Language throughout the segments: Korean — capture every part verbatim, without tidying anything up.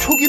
초기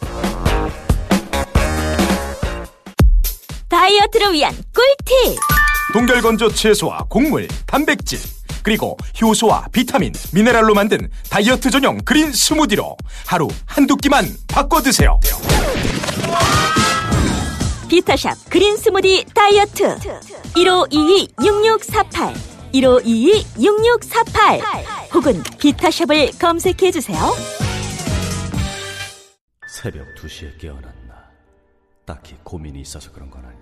다이어트를 위한 꿀팁! 동결건조 채소와 곡물, 단백질, 그리고 효소와 비타민, 미네랄로 만든 다이어트 전용 그린 스무디로 하루 한두 끼만 바꿔드세요. 비타샵 그린 스무디 다이어트 일오이이 육육사팔 일오이이 육육사팔 혹은 비타샵을 검색해주세요. 새벽 두 시에 깨어났나. 딱히 고민이 있어서 그런 건 아니다.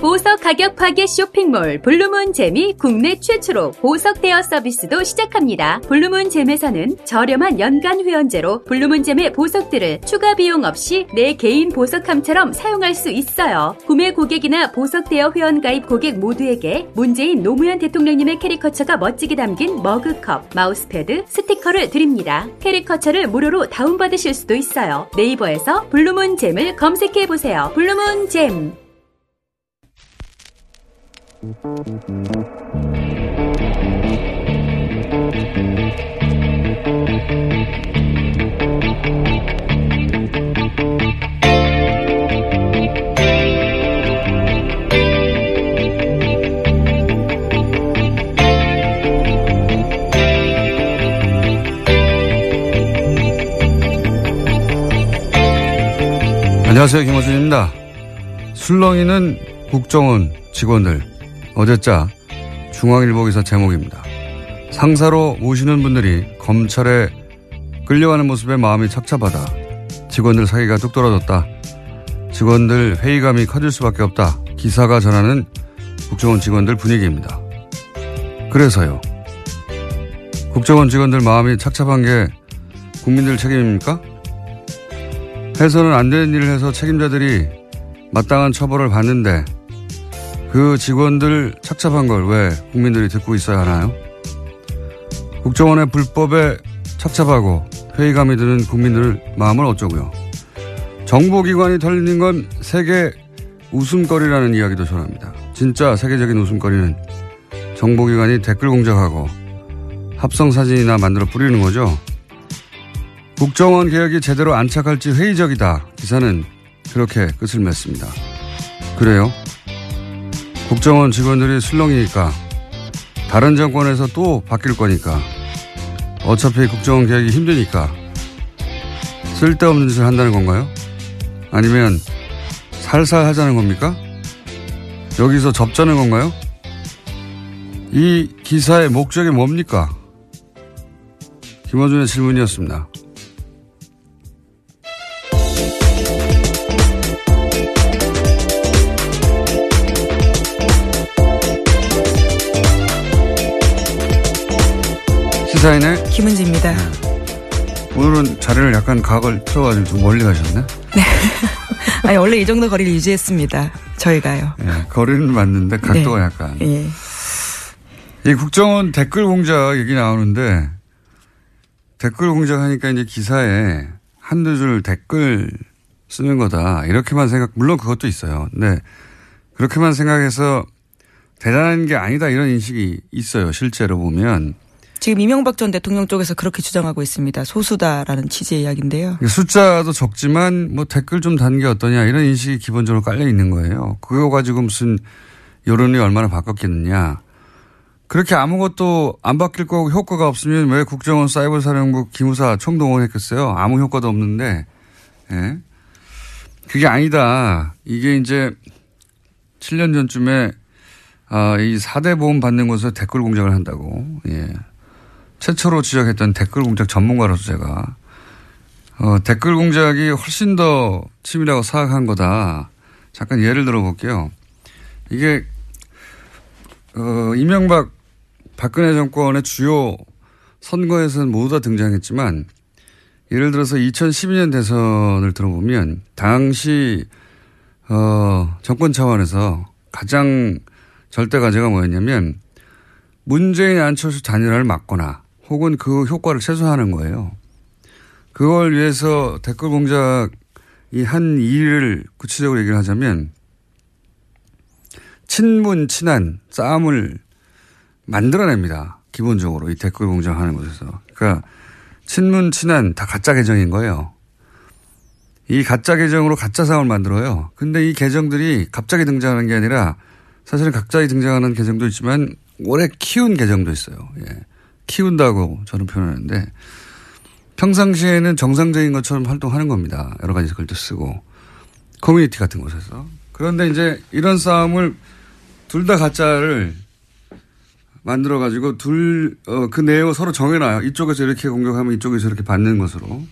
보석 가격 파괴 쇼핑몰 블루문잼이 국내 최초로 보석 대여 서비스도 시작합니다. 블루문잼에서는 저렴한 연간 회원제로 블루문잼의 보석들을 추가 비용 없이 내 개인 보석함처럼 사용할 수 있어요. 구매 고객이나 보석 대여 회원 가입 고객 모두에게 문재인 노무현 대통령님의 캐리커처가 멋지게 담긴 머그컵, 마우스패드, 스티커를 드립니다. 캐리커처를 무료로 다운받으실 수도 있어요. 네이버에서 블루문잼을 검색해보세요. 블루문잼. 안녕하세요, 김호준입니다. 술렁이는 국정원 직원들. 어제자 중앙일보 기사 제목입니다. 상사로 모시는 분들이 검찰에 끌려가는 모습에 마음이 착잡하다. 직원들 사기가 뚝 떨어졌다. 직원들 회의감이 커질 수밖에 없다. 기사가 전하는 국정원 직원들 분위기입니다. 그래서요. 국정원 직원들 마음이 착잡한 게 국민들 책임입니까? 해서는 안 되는 일을 해서 책임자들이 마땅한 처벌을 받는데 그 직원들 착잡한 걸 왜 국민들이 듣고 있어야 하나요? 국정원의 불법에 착잡하고 회의감이 드는 국민들 마음을 어쩌고요. 정보기관이 털리는 건 세계 웃음거리라는 이야기도 전합니다. 진짜 세계적인 웃음거리는 정보기관이 댓글 공작하고 합성사진이나 만들어 뿌리는 거죠. 국정원 개혁이 제대로 안착할지 회의적이다. 기사는 그렇게 끝을 맺습니다. 그래요? 국정원 직원들이 술렁이니까 다른 정권에서 또 바뀔 거니까 어차피 국정원 개혁이 힘드니까 쓸데없는 짓을 한다는 건가요? 아니면 살살 하자는 겁니까? 여기서 접자는 건가요? 이 기사의 목적이 뭡니까? 김어준의 질문이었습니다. 디자이너 김은지입니다. 오늘은 자리를 약간 각을 틀어가지고 좀 멀리 가셨네. 네. 아니 원래 이 정도 거리를 유지했습니다. 저희가요. 네, 거리는 맞는데 각도가 네. 약간. 예. 이 국정원 댓글 공작 얘기 나오는데 댓글 공작하니까 이제 기사에 한두 줄 댓글 쓰는 거다 이렇게만 생각. 물론 그것도 있어요. 네. 그렇게만 생각해서 대단한 게 아니다 이런 인식이 있어요. 실제로 보면. 지금 이명박 전 대통령 쪽에서 그렇게 주장하고 있습니다. 소수다라는 취지의 이야기인데요. 숫자도 적지만 뭐 댓글 좀 다는 게 어떠냐 이런 인식이 기본적으로 깔려 있는 거예요. 그거 가지고 무슨 여론이 얼마나 바뀌었겠느냐. 그렇게 아무것도 안 바뀔 거고 효과가 없으면 왜 국정원 사이버사령부 기무사 총동원했겠어요. 아무 효과도 없는데. 예. 그게 아니다. 이게 이제 칠 년 전쯤에 아, 이 사 대 보험 받는 곳에서 댓글 공작을 한다고. 예. 최초로 지적했던 댓글 공작 전문가로서 제가 어, 댓글 공작이 훨씬 더 치밀하고 사악한 거다. 잠깐 예를 들어볼게요. 이게 어, 이명박 박근혜 정권의 주요 선거에서는 모두 다 등장했지만 예를 들어서 이천십이 년 대선을 들어보면 당시 어, 정권 차원에서 가장 절대 과제가 뭐였냐면 문재인 안철수 단일화를 막거나 혹은 그 효과를 최소화하는 거예요. 그걸 위해서 댓글 공작이 한 일을 구체적으로 얘기를 하자면 친문 친한 싸움을 만들어냅니다. 기본적으로 이 댓글 공작하는 곳에서. 그러니까 친문 친한 다 가짜 계정인 거예요. 이 가짜 계정으로 가짜 싸움을 만들어요. 근데 이 계정들이 갑자기 등장하는 게 아니라 사실은 갑자기 등장하는 계정도 있지만 오래 키운 계정도 있어요. 예. 키운다고 저는 표현하는데 평상시에는 정상적인 것처럼 활동하는 겁니다. 여러 가지 글도 쓰고 커뮤니티 같은 곳에서. 그런데 이제 이런 싸움을 둘 다 가짜를 만들어가지고 둘, 어, 그 내용을 서로 정해놔요. 이쪽에서 이렇게 공격하면 이쪽에서 이렇게 받는 것으로.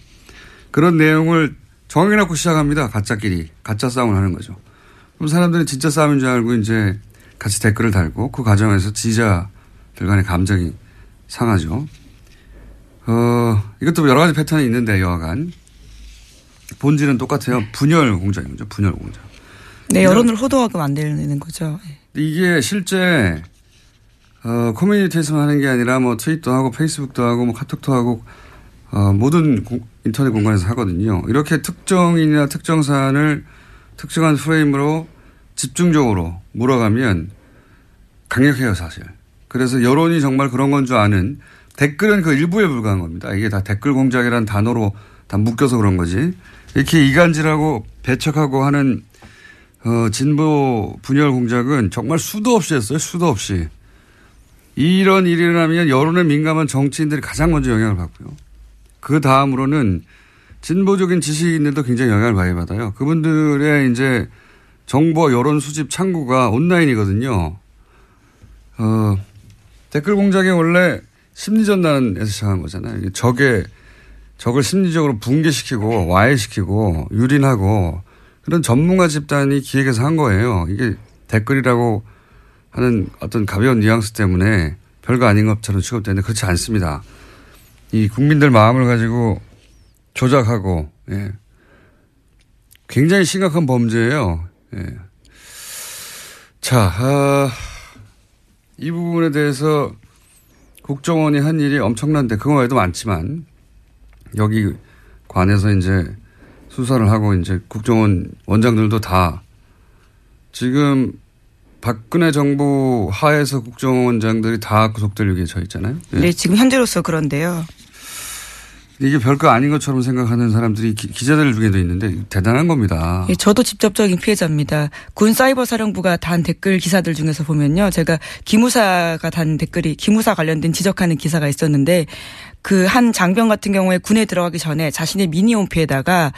그런 내용을 정해놓고 시작합니다. 가짜끼리. 가짜 싸움을 하는 거죠. 그럼 사람들은 진짜 싸움인 줄 알고 이제 같이 댓글을 달고 그 과정에서 지지자들 간의 감정이 상하죠. 어, 이것도 여러 가지 패턴이 있는데 여하간 본질은 똑같아요. 분열 공작인 거죠. 분열 공작. 네, 여론을 호도하게 만드는 거죠. 이게 실제 어, 커뮤니티에서만 하는 게 아니라 뭐 트윗도 하고 페이스북도 하고 뭐 카톡도 하고 어, 모든 고, 인터넷 공간에서 하거든요. 이렇게 특정인이나 특정 사안을 특정한 프레임으로 집중적으로 몰아가면 강력해요, 사실. 그래서 여론이 정말 그런 건 줄 아는 댓글은 그 일부에 불과한 겁니다. 이게 다 댓글 공작이라는 단어로 다 묶여서 그런 거지. 이렇게 이간질하고 배척하고 하는 어, 진보 분열 공작은 정말 수도 없이 했어요. 수도 없이. 이런 일이 일어나면 여론에 민감한 정치인들이 가장 먼저 영향을 받고요. 그 다음으로는 진보적인 지식인들도 굉장히 영향을 많이 받아요. 그분들의 이제 정보 여론 수집 창구가 온라인이거든요. 어, 댓글 공작이 원래 심리전단에서 시작한 거잖아요. 적의, 적을 심리적으로 붕괴시키고 와해시키고 유린하고 그런 전문가 집단이 기획해서 한 거예요. 이게 댓글이라고 하는 어떤 가벼운 뉘앙스 때문에 별거 아닌 것처럼 취급되는데 그렇지 않습니다. 이 국민들 마음을 가지고 조작하고, 예. 굉장히 심각한 범죄예요. 예. 자, 아, 이 부분에 대해서 국정원이 한 일이 엄청난데 그거 외에도 많지만 여기 관해서 이제 수사를 하고 이제 국정원 원장들도 다 지금 박근혜 정부 하에서 국정원장들이 다 구속될 위기에 처했잖아요. 예. 네, 지금 현재로서 그런데요. 이게 별거 아닌 것처럼 생각하는 사람들이 기, 기자들 중에도 있는데 대단한 겁니다. 예, 저도 직접적인 피해자입니다. 군 사이버사령부가 단 댓글 기사들 중에서 보면요. 제가 기무사가 단 댓글이 기무사 관련된 지적하는 기사가 있었는데 그 한 장병 같은 경우에 군에 들어가기 전에 자신의 미니홈피에다가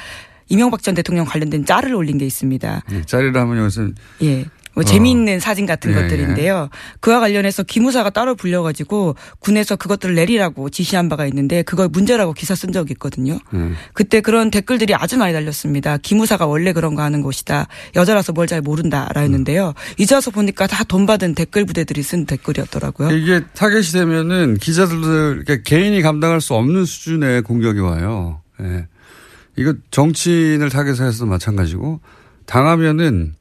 이명박 전 대통령 관련된 짤을 올린 게 있습니다. 예, 짤이라 하면 여기서는. 예. 뭐 어. 재미있는 사진 같은 예, 것들인데요. 예. 그와 관련해서 기무사가 따로 불려가지고 군에서 그것들을 내리라고 지시한 바가 있는데 그걸 문제라고 기사 쓴 적이 있거든요. 예. 그때 그런 댓글들이 아주 많이 달렸습니다. 기무사가 원래 그런 거 하는 곳이다. 여자라서 뭘 잘 모른다라 했는데요. 음. 이제 와서 보니까 다 돈 받은 댓글 부대들이 쓴 댓글이었더라고요. 이게 타겟이 되면은 기자들 그러니까 개인이 감당할 수 없는 수준의 공격이 와요. 예. 이거 정치인을 타겟해서 마찬가지고 당하면은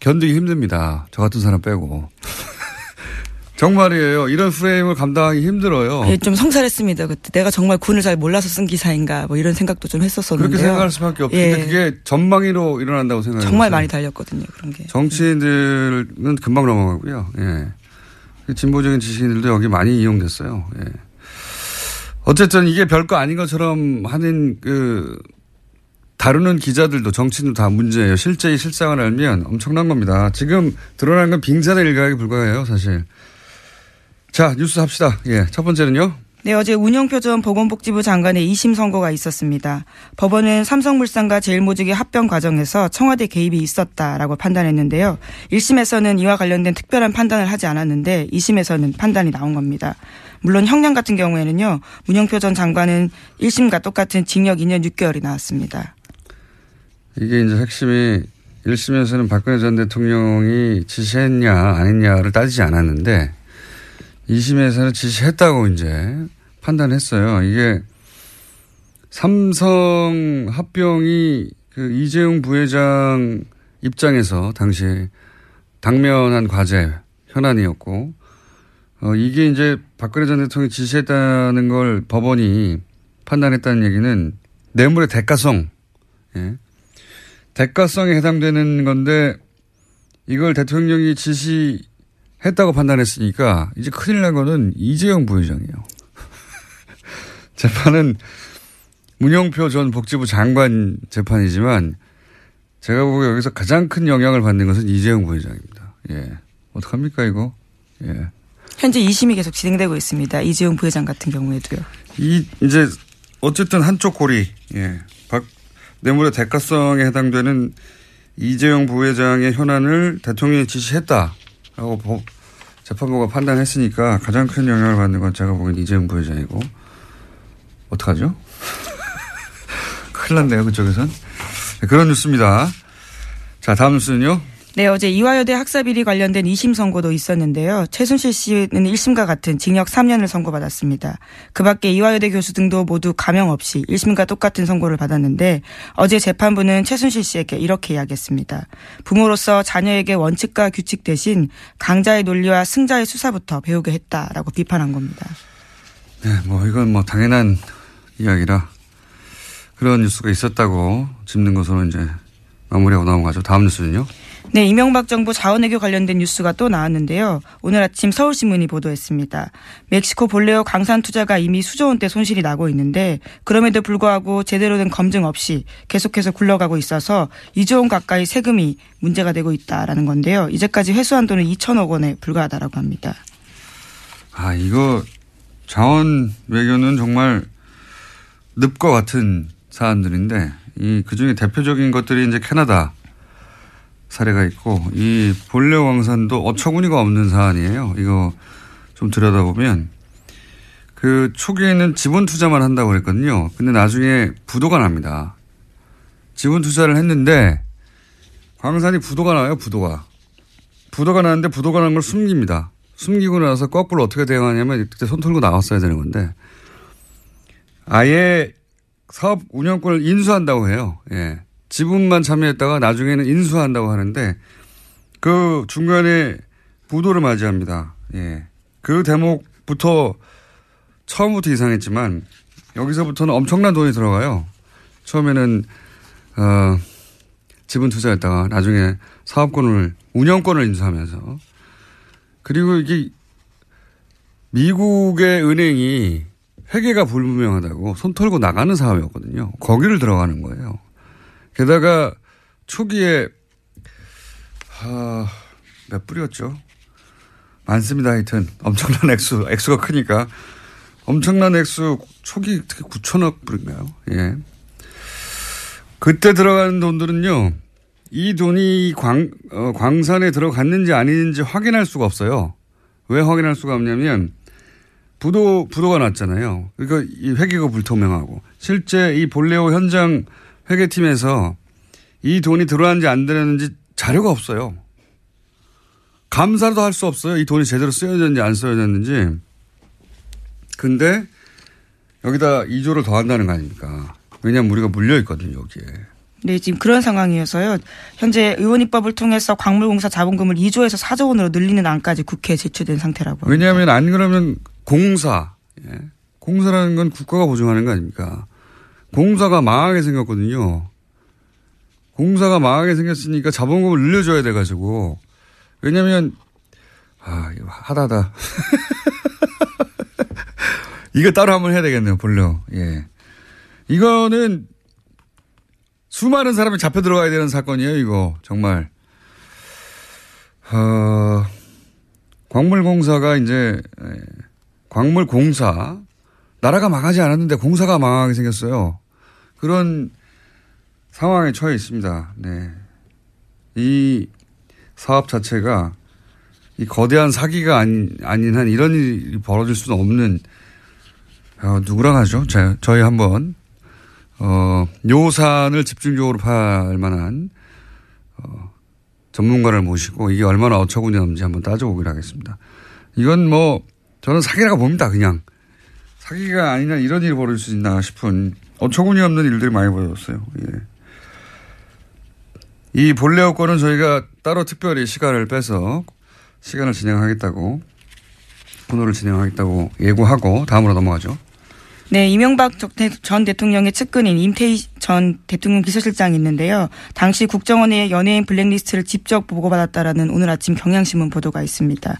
견디기 힘듭니다. 저 같은 사람 빼고. 정말이에요. 이런 프레임을 감당하기 힘들어요. 예, 좀 성찰했습니다. 그때 내가 정말 군을 잘 몰라서 쓴 기사인가 뭐 이런 생각도 좀 했었었는데요. 그렇게 생각할 수밖에 없죠. 예. 근데 그게 전망위로 일어난다고 생각해요. 정말 많이 달렸거든요. 그런 게. 정치인들은 금방 넘어가고요. 예. 진보적인 지식인들도 여기 많이 이용됐어요. 예. 어쨌든 이게 별거 아닌 것처럼 하는 그 다루는 기자들도 정치인도 다 문제예요. 실제 실상을 알면 엄청난 겁니다. 지금 드러난 건 빙산의 일각에 불과해요, 사실. 자, 뉴스 합시다. 예, 첫 번째는요. 네, 어제 운영표전 보건복지부 장관의 이심 선고가 있었습니다. 법원은 삼성물산과 제일모직의 합병 과정에서 청와대 개입이 있었다라고 판단했는데요. 일 심에서는 이와 관련된 특별한 판단을 하지 않았는데 이 심에서는 판단이 나온 겁니다. 물론 형량 같은 경우에는요. 운영표전 장관은 일 심과 똑같은 징역 이 년 육 개월이 나왔습니다. 이게 이제 핵심이 일 심에서는 박근혜 전 대통령이 지시했냐 안 했냐를 따지지 않았는데 이 심에서는 지시했다고 이제 판단했어요. 이게 삼성 합병이 그 이재용 부회장 입장에서 당시 당면한 과제 현안이었고 어 이게 이제 박근혜 전 대통령이 지시했다는 걸 법원이 판단했다는 얘기는 뇌물의 대가성, 예. 대가성에 해당되는 건데 이걸 대통령이 지시 했다고 판단했으니까 이제 큰일 난 거는 이재용 부회장이에요. 재판은 문영표 전 복지부 장관 재판이지만 제가 보기에 여기서 가장 큰 영향을 받는 것은 이재용 부회장입니다. 예. 어떡합니까 이거? 예. 현재 이 심이 계속 진행되고 있습니다. 이재용 부회장 같은 경우에도요. 이 이제 어쨌든 한쪽 고리. 예. 박 뇌물의 대가성에 해당되는 이재용 부회장의 현안을 대통령이 지시했다. 라고 재판부가 판단했으니까 가장 큰 영향을 받는 건 제가 보기엔 이재용 부회장이고. 어떡하죠? 큰일 났네요. 그쪽에선. 네, 그런 뉴스입니다. 자, 다음 뉴스는요. 네, 어제 이화여대 학사비리 관련된 이심 선고도 있었는데요. 최순실 씨는 일 심과 같은 징역 삼 년을 선고받았습니다. 그밖에 이화여대 교수 등도 모두 감형 없이 일 심과 똑같은 선고를 받았는데 어제 재판부는 최순실 씨에게 이렇게 이야기했습니다. 부모로서 자녀에게 원칙과 규칙 대신 강자의 논리와 승자의 수사부터 배우게 했다라고 비판한 겁니다. 네, 뭐 이건 뭐 당연한 이야기라 그런 뉴스가 있었다고 짚는 것으로 이제 마무리하고 나온 거죠. 다음 뉴스는요. 네, 이명박 정부 자원외교 관련된 뉴스가 또 나왔는데요. 오늘 아침 서울신문이 보도했습니다. 멕시코 볼레오 광산 투자가 이미 수조원대 손실이 나고 있는데 그럼에도 불구하고 제대로 된 검증 없이 계속해서 굴러가고 있어서 이조 원 가까이 세금이 문제가 되고 있다라는 건데요. 이제까지 회수한 돈은 이천억 원에 불과하다라고 합니다. 아, 이거 자원외교는 정말 늪과 같은 사안들인데 이 그중에 대표적인 것들이 이제 캐나다 사례가 있고 이 볼레오 광산도 어처구니가 없는 사안이에요. 이거 좀 들여다보면 그 초기에는 지분 투자만 한다고 그랬거든요. 근데 나중에 부도가 납니다. 지분 투자를 했는데 광산이 부도가 나요. 부도가. 부도가 나는데 부도가 난 걸 숨깁니다. 숨기고 나서 거꾸로 어떻게 대응하냐면 그때 손 털고 나왔어야 되는 건데 아예 사업 운영권을 인수한다고 해요. 예. 지분만 참여했다가 나중에는 인수한다고 하는데 그 중간에 부도를 맞이합니다. 예. 그 대목부터 처음부터 이상했지만 여기서부터는 엄청난 돈이 들어가요. 처음에는 어, 지분 투자했다가 나중에 사업권을 운영권을 인수하면서 그리고 이게 미국의 은행이 회계가 불분명하다고 손 털고 나가는 사업이었거든요. 거기를 들어가는 거예요. 게다가 초기에 아, 몇 불이었죠? 많습니다. 하여튼 엄청난 액수, 액수가 크니까 엄청난 액수 초기 특히 구천억 불인가요? 예. 그때 들어가는 돈들은요. 이 돈이 광, 어, 광산에 들어갔는지 아닌지 확인할 수가 없어요. 왜 확인할 수가 없냐면 부도, 부도가 났잖아요. 그러니까 이 회계가 불투명하고 실제 이 볼레오 현장 회계팀에서 이 돈이 들어왔는지 안 들어왔는지 자료가 없어요. 감사도 할 수 없어요. 이 돈이 제대로 쓰여졌는지 안 쓰여졌는지. 근데 여기다 이 조를 더한다는 거 아닙니까? 왜냐하면 우리가 물려있거든요. 여기에. 네, 지금 그런 상황이어서요. 현재 의원입법을 통해서 광물공사 자본금을 이조에서 사조 원으로 늘리는 안까지 국회에 제출된 상태라고 합니다. 왜냐하면 안 그러면 공사, 예. 공사라는 건 국가가 보증하는 거 아닙니까? 공사가 망하게 생겼거든요. 공사가 망하게 생겼으니까 자본금을 늘려줘야 돼가지고. 왜냐하면 아, 이거 하다하다. 이거 따로 한번 해야 되겠네요, 볼려. 예. 이거는 수많은 사람이 잡혀 들어가야 되는 사건이에요, 이거. 정말. 어, 광물공사가 이제, 광물공사. 나라가 망하지 않았는데 공사가 망하게 생겼어요. 그런 상황에 처해 있습니다. 네. 이 사업 자체가 이 거대한 사기가 아닌, 아닌 한 이런 일이 벌어질 수는 없는, 어, 누구랑 하죠? 자, 저희 한번. 어, 요산을 집중적으로 팔 만한, 어, 전문가를 모시고 이게 얼마나 어처구니 없는지 한번 따져보기로 하겠습니다. 이건 뭐, 저는 사기라고 봅니다, 그냥. 사기가 아니냐, 이런 일이 벌어질 수 있나 싶은 어처구니 없는 일들이 많이 벌어졌어요. 예. 이 본래의 건은 저희가 따로 특별히 시간을 빼서 시간을 진행하겠다고, 코너를 진행하겠다고 예고하고 다음으로 넘어가죠. 네, 이명박 전 대통령의 측근인 임태희 전 대통령 비서실장이 있는데요. 당시 국정원의 연예인 블랙리스트를 직접 보고받았다라는 오늘 아침 경향신문 보도가 있습니다.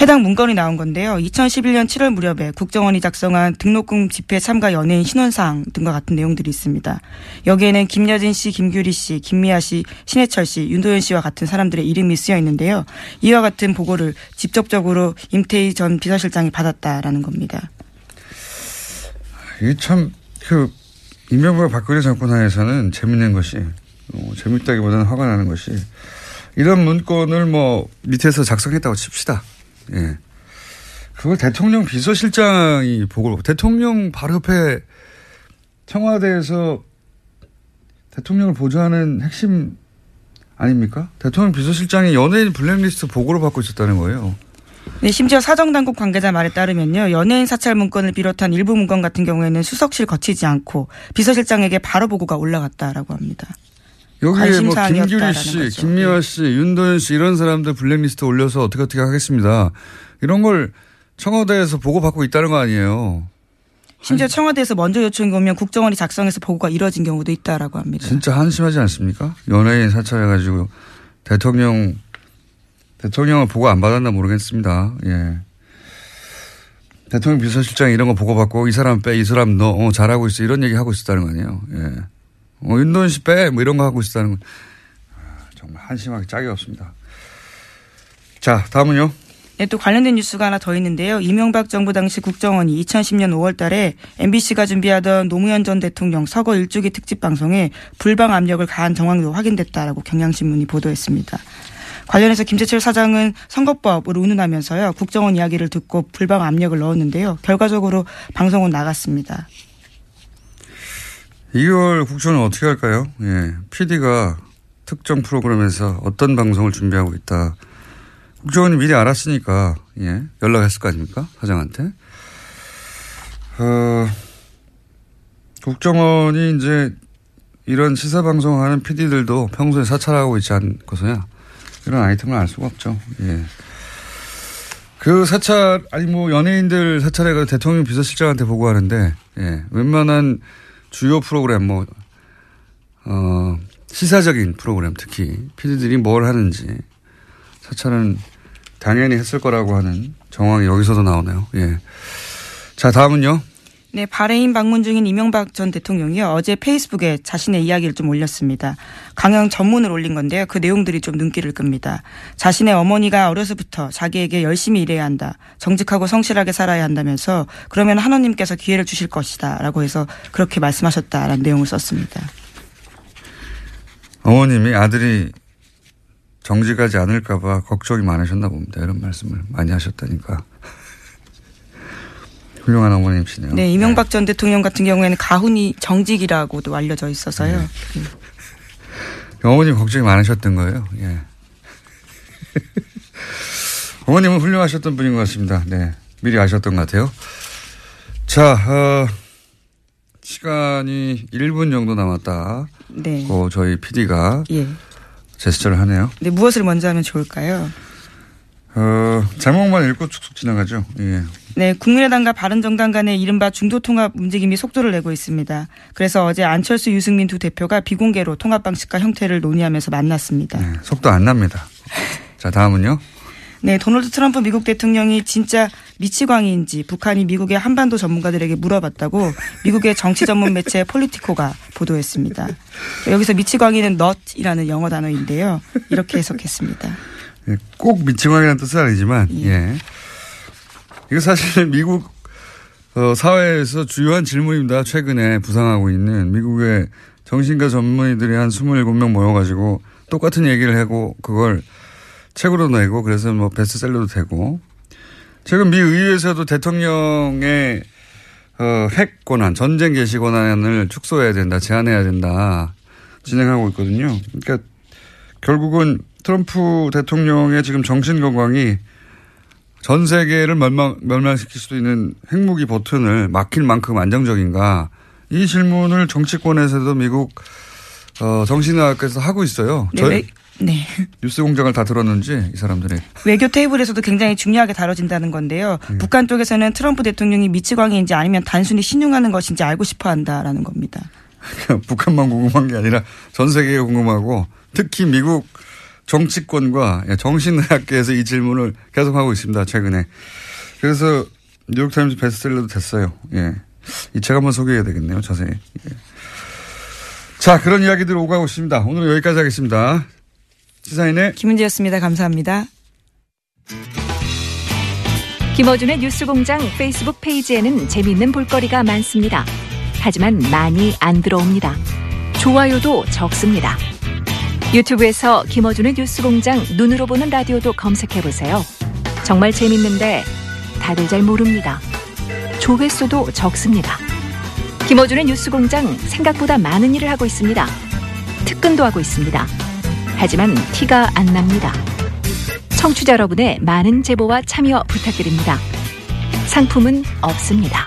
해당 문건이 나온 건데요. 이천십일년 칠월 무렵에 국정원이 작성한 등록금 집회 참가 연예인 신원사항 등과 같은 내용들이 있습니다. 여기에는 김여진 씨, 김규리 씨, 김미아 씨, 신해철 씨, 윤도현 씨와 같은 사람들의 이름이 쓰여 있는데요. 이와 같은 보고를 직접적으로 임태희 전 비서실장이 받았다라는 겁니다. 이게 참, 그, 이명박 박근혜 정권 하에서는 재밌는 것이, 어, 재밌다기보다는 화가 나는 것이, 이런 문건을 뭐, 밑에서 작성했다고 칩시다. 예. 그걸 대통령 비서실장이 보고, 대통령 바로 옆에 청와대에서 대통령을 보좌하는 핵심 아닙니까? 대통령 비서실장이 연예인 블랙리스트 보고를 받고 있었다는 거예요. 네, 심지어 사정당국 관계자 말에 따르면요. 연예인 사찰 문건을 비롯한 일부 문건 같은 경우에는 수석실 거치지 않고 비서실장에게 바로 보고가 올라갔다라고 합니다. 여기에 뭐 김규리 씨, 거죠. 김미화 씨, 윤도현 씨 이런 사람들 블랙리스트 올려서 어떻게 어떻게 하겠습니다. 이런 걸 청와대에서 보고받고 있다는 거 아니에요. 심지어 청와대에서 먼저 요청이 오면 국정원이 작성해서 보고가 이뤄진 경우도 있다라고 합니다. 진짜 한심하지 않습니까? 연예인 사찰해가지고 대통령... 대통령을 보고 안 받았나 모르겠습니다. 예. 대통령 비서실장이 이런 거 보고받고 이 사람 빼, 이 사람 너, 어, 잘하고 있어. 이런 얘기 하고 있었다는 거 아니에요. 예. 어, 윤도현 씨 빼, 뭐 이런 거 하고 있었다는 거. 아, 정말 한심하게 짝이 없습니다. 자, 다음은요. 네, 또 관련된 뉴스가 하나 더 있는데요. 이명박 정부 당시 국정원이 이천십년 오월 달에 엠비씨가 준비하던 노무현 전 대통령 서거 일주기 특집 방송에 불방 압력을 가한 정황도 확인됐다라고 경향신문이 보도했습니다. 관련해서 김재철 사장은 선거법을 운운하면서요. 국정원 이야기를 듣고 불방 압력을 넣었는데요. 결과적으로 방송은 나갔습니다. 이걸 국정은 어떻게 할까요? 예, 피디가 특정 프로그램에서 어떤 방송을 준비하고 있다. 국정원이 미리 알았으니까 예, 연락했을 거 아닙니까? 사장한테. 어, 국정원이 이제 이런 시사방송하는 피디들도 평소에 사찰하고 있지 않고서야 이런 아이템을 알 수가 없죠. 예. 그 사찰, 아니 뭐 연예인들 사찰해가지고 대통령 비서실장한테 보고하는데, 예. 웬만한 주요 프로그램, 뭐, 어, 시사적인 프로그램 특히 피디들이 뭘 하는지 사찰은 당연히 했을 거라고 하는 정황이 여기서도 나오네요. 예. 자, 다음은요. 네, 바레인 방문 중인 이명박 전 대통령이 어제 페이스북에 자신의 이야기를 좀 올렸습니다. 강연 전문을 올린 건데요. 그 내용들이 좀 눈길을 끕니다. 자신의 어머니가 어려서부터 자기에게 열심히 일해야 한다. 정직하고 성실하게 살아야 한다면서 그러면 하느님께서 기회를 주실 것이다. 라고 해서 그렇게 말씀하셨다라는 내용을 썼습니다. 어머님이 아들이 정직하지 않을까 봐 걱정이 많으셨나 봅니다. 이런 말씀을 많이 하셨다니까. 훌륭한 어머님이시네요. 네, 이명박 네. 전 대통령 같은 경우에는 가훈이 정직이라고도 알려져 있어서요. 네. 네. 어머님 걱정이 많으셨던 거예요. 예. 어머님은 훌륭하셨던 분인 것 같습니다. 네, 미리 아셨던 것 같아요. 자, 어, 시간이 일 분 정도 남았다고 네. 저희 피디가 예. 제스처를 하네요. 네, 무엇을 먼저 하면 좋을까요? 어, 제목만 읽고 축축 지나가죠. 예. 네, 국민의당과 바른정당 간의 이른바 중도통합 움직임이 속도를 내고 있습니다. 그래서 어제 안철수, 유승민 두 대표가 비공개로 통합 방식과 형태를 논의하면서 만났습니다. 네, 속도 안 납니다. 자, 다음은요. 네, 도널드 트럼프 미국 대통령이 진짜 미치광이인지 북한이 미국의 한반도 전문가들에게 물어봤다고 미국의 정치 전문 매체 폴리티코가 보도했습니다. 여기서 미치광이는 nut이라는 영어 단어인데요. 이렇게 해석했습니다. 꼭 미치광이라는 뜻은 아니지만 예. 예. 이거 사실 미국 사회에서 주요한 질문입니다. 최근에 부상하고 있는 미국의 정신과 전문의들이 한 스물일곱 명 모여가지고 똑같은 얘기를 하고 그걸 책으로 내고 그래서 뭐 베스트셀러도 되고 최근 미 의회에서도 대통령의 핵 권한, 전쟁 개시 권한을 축소해야 된다, 제한해야 된다 진행하고 있거든요. 그러니까 결국은 트럼프 대통령의 지금 정신 건강이 전 세계를 멸망, 멸망시킬 수도 있는 핵무기 버튼을 막힐 만큼 안정적인가. 이 질문을 정치권에서도 미국 어, 정신의학에서 하고 있어요. 네, 저희 네. 뉴스공장을 다 들었는지 이 사람들이. 외교 테이블에서도 굉장히 중요하게 다뤄진다는 건데요. 네. 북한 쪽에서는 트럼프 대통령이 미치광이인지 아니면 단순히 신용하는 것인지 알고 싶어한다라는 겁니다. 북한만 궁금한 게 아니라 전 세계에 궁금하고 특히 미국 정치권과 정신의학계에서 이 질문을 계속하고 있습니다. 최근에. 그래서 뉴욕타임즈 베스트셀러도 됐어요. 예. 이 책 한번 소개해야 되겠네요. 자세히. 예. 자, 그런 이야기들 오가고 있습니다. 오늘은 여기까지 하겠습니다. 시사인의 김은지였습니다. 감사합니다. 김어준의 뉴스공장 페이스북 페이지에는 재미있는 볼거리가 많습니다. 하지만 많이 안 들어옵니다. 좋아요도 적습니다. 유튜브에서 김어준의 뉴스공장 눈으로 보는 라디오도 검색해보세요. 정말 재밌는데 다들 잘 모릅니다. 조회수도 적습니다. 김어준의 뉴스공장 생각보다 많은 일을 하고 있습니다. 특근도 하고 있습니다. 하지만 티가 안 납니다. 청취자 여러분의 많은 제보와 참여 부탁드립니다. 상품은 없습니다.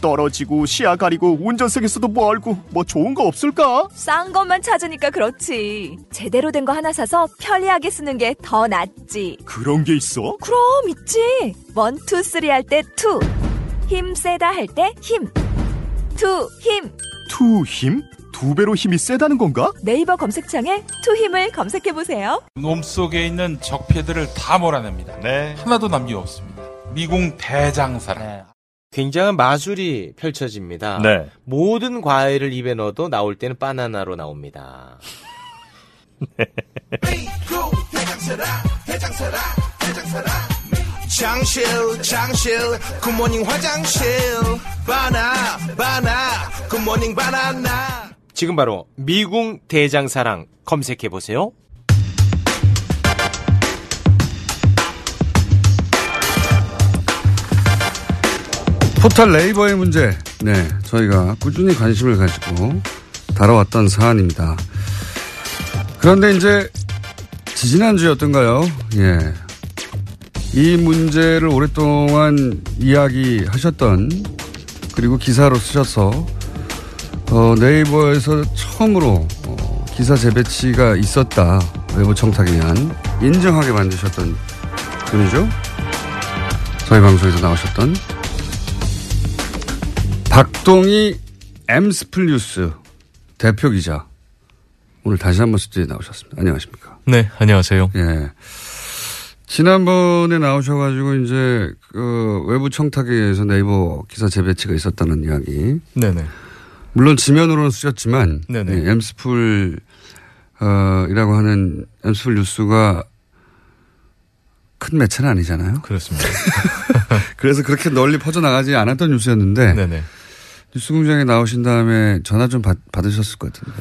떨어지고 시야 가리고 운전석에서도 뭐 알고 뭐 좋은 거 없을까? 싼 것만 찾으니까 그렇지. 제대로 된 거 하나 사서 편리하게 쓰는 게 더 낫지. 그런 게 있어? 그럼 있지. 원, 투, 쓰리 할 때 투. 힘 세다 할 때 힘. 투 힘. 투 힘? 두 배로 힘이 세다는 건가? 네이버 검색창에 투 힘을 검색해보세요. 몸속에 있는 적폐들을 다 몰아냅니다. 네. 하나도 남기 없습니다. 미궁 대장사랑. 네. 굉장한 마술이 펼쳐집니다. 네. 모든 과일을 입에 넣어도 나올 때는 바나나로 나옵니다. 네. 장실 장실 굿모닝 화장실 바나 바나 굿모닝 바나나 지금 바로 미궁 대장사랑 검색해보세요. 포털 네이버의 문제. 네, 저희가 꾸준히 관심을 가지고 다뤄왔던 사안입니다. 그런데 이제 지지난주였던가요? 예. 이 문제를 오랫동안 이야기하셨던 그리고 기사로 쓰셔서 어, 네이버에서 처음으로 어, 기사 재배치가 있었다. 외부 청탁에 대한 인정하게 만드셨던 분이죠. 저희 방송에서 나오셨던 박동희 엠스플 뉴스 대표 기자. 오늘 다시 한번 스튜디오에 나오셨습니다. 안녕하십니까? 네, 안녕하세요. 예. 지난번에 나오셔가지고 이제 그 외부 청탁에 의해서 네이버 기사 재배치가 있었다는 이야기. 네네. 물론 지면으로는 쓰셨지만 네네. 엠스플 어, 이라고 하는 엠스플 뉴스가 큰 매체는 아니잖아요. 그렇습니다. 그래서 그렇게 널리 퍼져나가지 않았던 뉴스였는데 네네. 뉴스공장에 나오신 다음에 전화 좀 받, 받으셨을 것 같은데.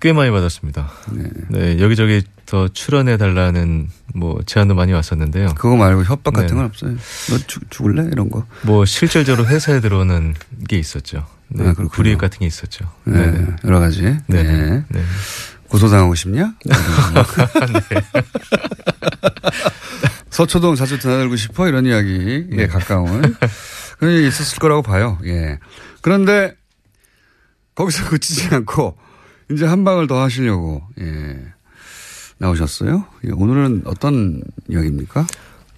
꽤 많이 받았습니다. 네. 네, 여기저기 더 출연해달라는 뭐 제안도 많이 왔었는데요. 그거 말고 협박 같은 네. 건 없어요? 너 죽, 죽을래? 이런 거. 뭐 실질적으로 회사에 들어오는 게 있었죠. 네, 아, 불이익 같은 게 있었죠. 네, 네. 여러 가지. 네. 네. 네. 고소당하고 싶냐? 네. 서초동 자주 드나들고 싶어? 이런 이야기에 네. 가까운. 그런 얘기 있었을 거라고 봐요. 예. 그런데 거기서 그치지 않고 이제 한 방을 더 하시려고 예. 나오셨어요. 예. 오늘은 어떤 이야기입니까?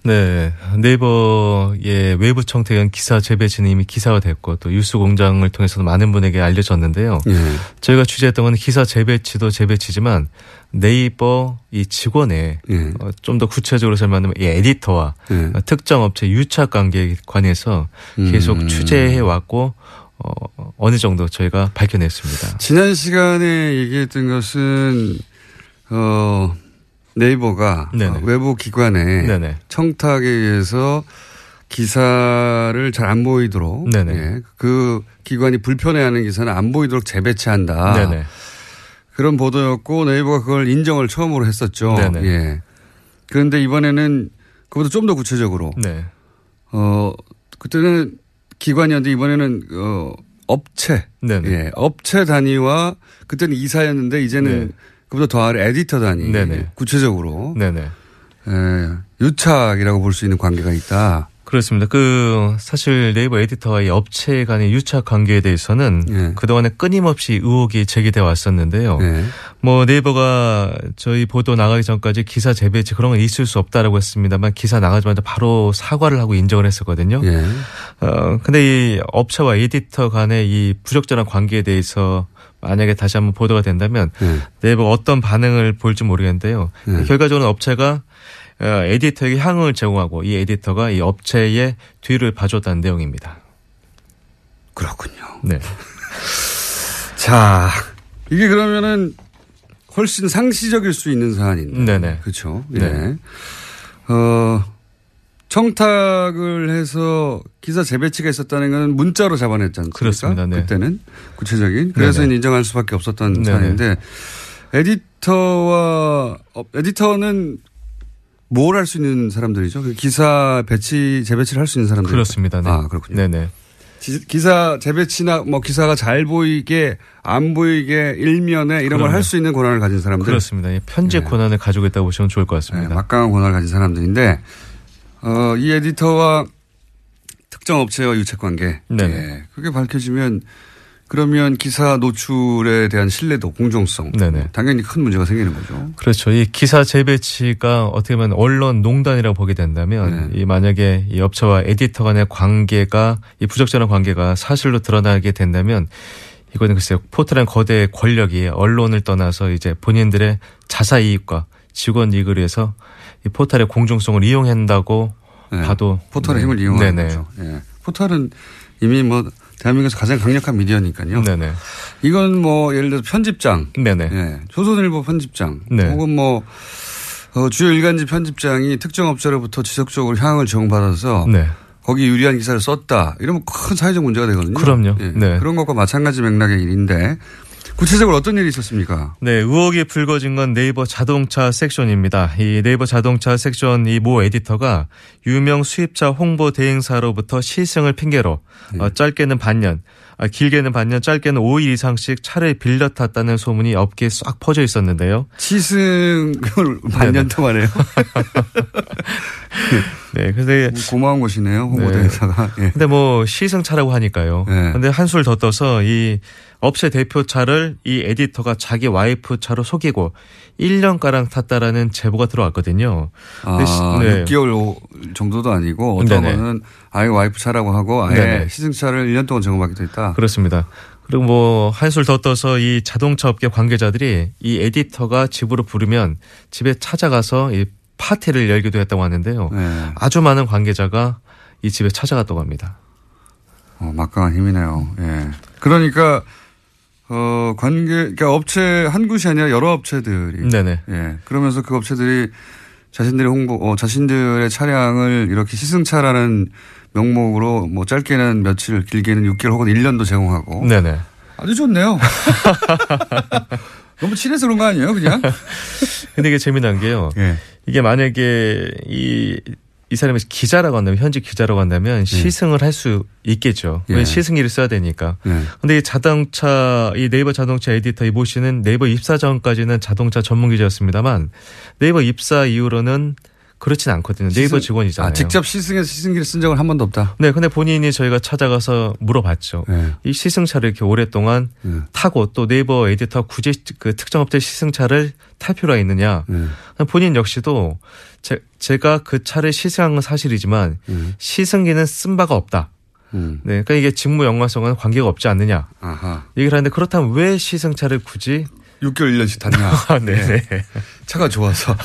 네. 네이버의 외부 청태견 기사 재배지는 이미 기사화됐고 또 뉴스공장을 통해서도 많은 분에게 알려졌는데요. 예. 저희가 취재했던 건 기사 재배치도 재배치지만 네이버 이 직원의 예. 어, 좀 더 구체적으로 설명하면 이 에디터와 예. 특정 업체 유착 관계에 관해서 계속 음. 취재해왔고 어, 어느 정도 저희가 밝혀냈습니다. 지난 시간에 얘기했던 것은 어. 네이버가 네네. 외부 기관에 네네. 청탁에 의해서 기사를 잘 안 보이도록 예, 그 기관이 불편해하는 기사는 안 보이도록 재배치한다. 네네. 그런 보도였고 네이버가 그걸 인정을 처음으로 했었죠. 예. 그런데 이번에는 그보다 좀 더 구체적으로 네. 어, 그때는 기관이었는데 이번에는 어, 업체. 예, 업체 단위와 그때는 이사였는데 이제는 네. 그보다 더 아래 에디터 단위 네네. 구체적으로 네네. 에, 유착이라고 볼 수 있는 관계가 있다. 그렇습니다. 그 사실 네이버 에디터와 이 업체 간의 유착 관계에 대해서는 네. 그동안에 끊임없이 의혹이 제기되어 왔었는데요. 네. 뭐 네이버가 저희 보도 나가기 전까지 기사 재배치 그런 건 있을 수 없다라고 했습니다만 기사 나가자마자 바로 사과를 하고 인정을 했었거든요. 네. 어, 근데 이 업체와 에디터 간의 이 부적절한 관계에 대해서 만약에 다시 한번 보도가 된다면 네. 네이버가 어떤 반응을 볼지 모르겠는데요. 네. 결과적으로는 업체가 에디터에게 향응을 제공하고 이 에디터가 이 업체의 뒤를 봐줬다는 내용입니다. 그렇군요. 네. 자, 이게 그러면은 훨씬 상시적일 수 있는 사안인데. 네네. 그렇죠. 네. 네. 어, 청탁을 해서 기사 재배치가 있었다는 건 문자로 잡아냈지 않습니까? 그렇습니다. 네. 그때는 구체적인. 그래서 인정할 수밖에 없었던 네네. 사안인데 에디터와 어, 에디터는 뭘 할 수 있는 사람들이죠? 기사 배치 재배치를 할 수 있는 사람들. 그렇습니다. 네. 아 그렇군요. 네네. 기사 재배치나 뭐 기사가 잘 보이게 안 보이게 일면에 이런 걸 할 수 있는 권한을 가진 사람들. 그렇습니다. 편집 네. 권한을 가지고 있다고 보시면 좋을 것 같습니다. 네, 막강한 권한을 가진 사람들인데 어, 이 에디터와 특정 업체와 유착 관계. 네. 네. 그게 밝혀지면 그러면 기사 노출에 대한 신뢰도 공정성 네네. 당연히 큰 문제가 생기는 거죠. 그렇죠. 이 기사 재배치가 어떻게 보면 언론 농단이라고 보게 된다면 네. 이 만약에 이 업체와 에디터 간의 관계가 이 부적절한 관계가 사실로 드러나게 된다면 이거는 글쎄요. 포트라는 거대 권력이 언론을 떠나서 이제 본인들의 자사 이익과 직원 이익을 위해서 이 포털의 공정성을 이용한다고 네. 봐도. 포털의 네. 힘을 이용하는 네네. 거죠. 네. 포털은 이미 뭐 대한민국에서 가장 강력한 미디어니까요. 네네. 이건 뭐 예를 들어서 편집장, 네네. 예, 조선일보 편집장, 네. 혹은 뭐 어, 주요 일간지 편집장이 특정 업체로부터 지속적으로 향응을 제공받아서 네. 거기 유리한 기사를 썼다. 이러면 큰 사회적 문제가 되거든요. 그럼요. 예, 네. 그런 것과 마찬가지 맥락의 일인데 구체적으로 어떤 일이 있었습니까? 네, 의혹이 불거진 건 네이버 자동차 섹션입니다. 이 네이버 자동차 섹션 이 모 에디터가 유명 수입차 홍보 대행사로부터 시승을 핑계로 네. 어, 짧게는 반년, 아, 길게는 반년, 짧게는 오 일 이상씩 차를 빌려 탔다는 소문이 업계에 싹 퍼져 있었는데요. 시승을 반년 동안에요? 네, 근데 고마운 곳이네요, 홍보 대행사가. 네. 예. 근데 뭐 시승차라고 하니까요. 네. 근데 한술 더 떠서 이 업체 대표 차를 이 에디터가 자기 와이프 차로 속이고 일 년가량 탔다라는 제보가 들어왔거든요. 아, 네. 육 개월 정도도 아니고 어떤 네네. 거는 아예 와이프 차라고 하고 아예 네네. 시승차를 일 년 동안 제공받기도 했다. 그렇습니다. 그리고 뭐 한술 더 떠서 이 자동차 업계 관계자들이 이 에디터가 집으로 부르면 집에 찾아가서 이 파티를 열기도 했다고 하는데요. 네. 아주 많은 관계자가 이 집에 찾아갔다고 합니다. 어, 막강한 힘이네요. 예. 그러니까 어, 관계, 그러니까 업체, 한 곳이 아니라 여러 업체들이. 네네. 예. 그러면서 그 업체들이 자신들의 홍보, 어, 자신들의 차량을 이렇게 시승차라는 명목으로 뭐 짧게는 며칠, 길게는 육 개월 혹은 일 년도 제공하고. 네네. 아주 좋네요. 너무 친해서 그런 거 아니에요, 그냥? 근데 이게 재미난 게요. 예. 이게 만약에 이, 이 사람이 기자라고 한다면, 현직 기자라고 한다면 시승을 예. 할 수 있겠죠. 예. 시승기를 써야 되니까. 예. 근데 이 자동차, 이 네이버 자동차 에디터 이 모 씨는 네이버 입사 전까지는 자동차 전문 기자였습니다만 네이버 입사 이후로는 그렇진 않거든요. 시승, 네이버 직원이잖아요. 아, 직접 시승해서 시승기를 쓴 적은 한 번도 없다? 네. 근데 본인이 저희가 찾아가서 물어봤죠. 예. 이 시승차를 이렇게 오랫동안 예. 타고 또 네이버 에디터 굳이 그 특정 업체 시승차를 탈 필요가 있느냐. 예. 본인 역시도 제, 제가 그 차를 시승한 건 사실이지만 음. 시승기는 쓴 바가 없다. 음. 네, 그러니까 이게 직무 연관성과는 관계가 없지 않느냐. 아하. 얘기를 하는데 그렇다면 왜 시승차를 굳이 육 개월 일 년씩 탔냐. 네. 네. 차가 좋아서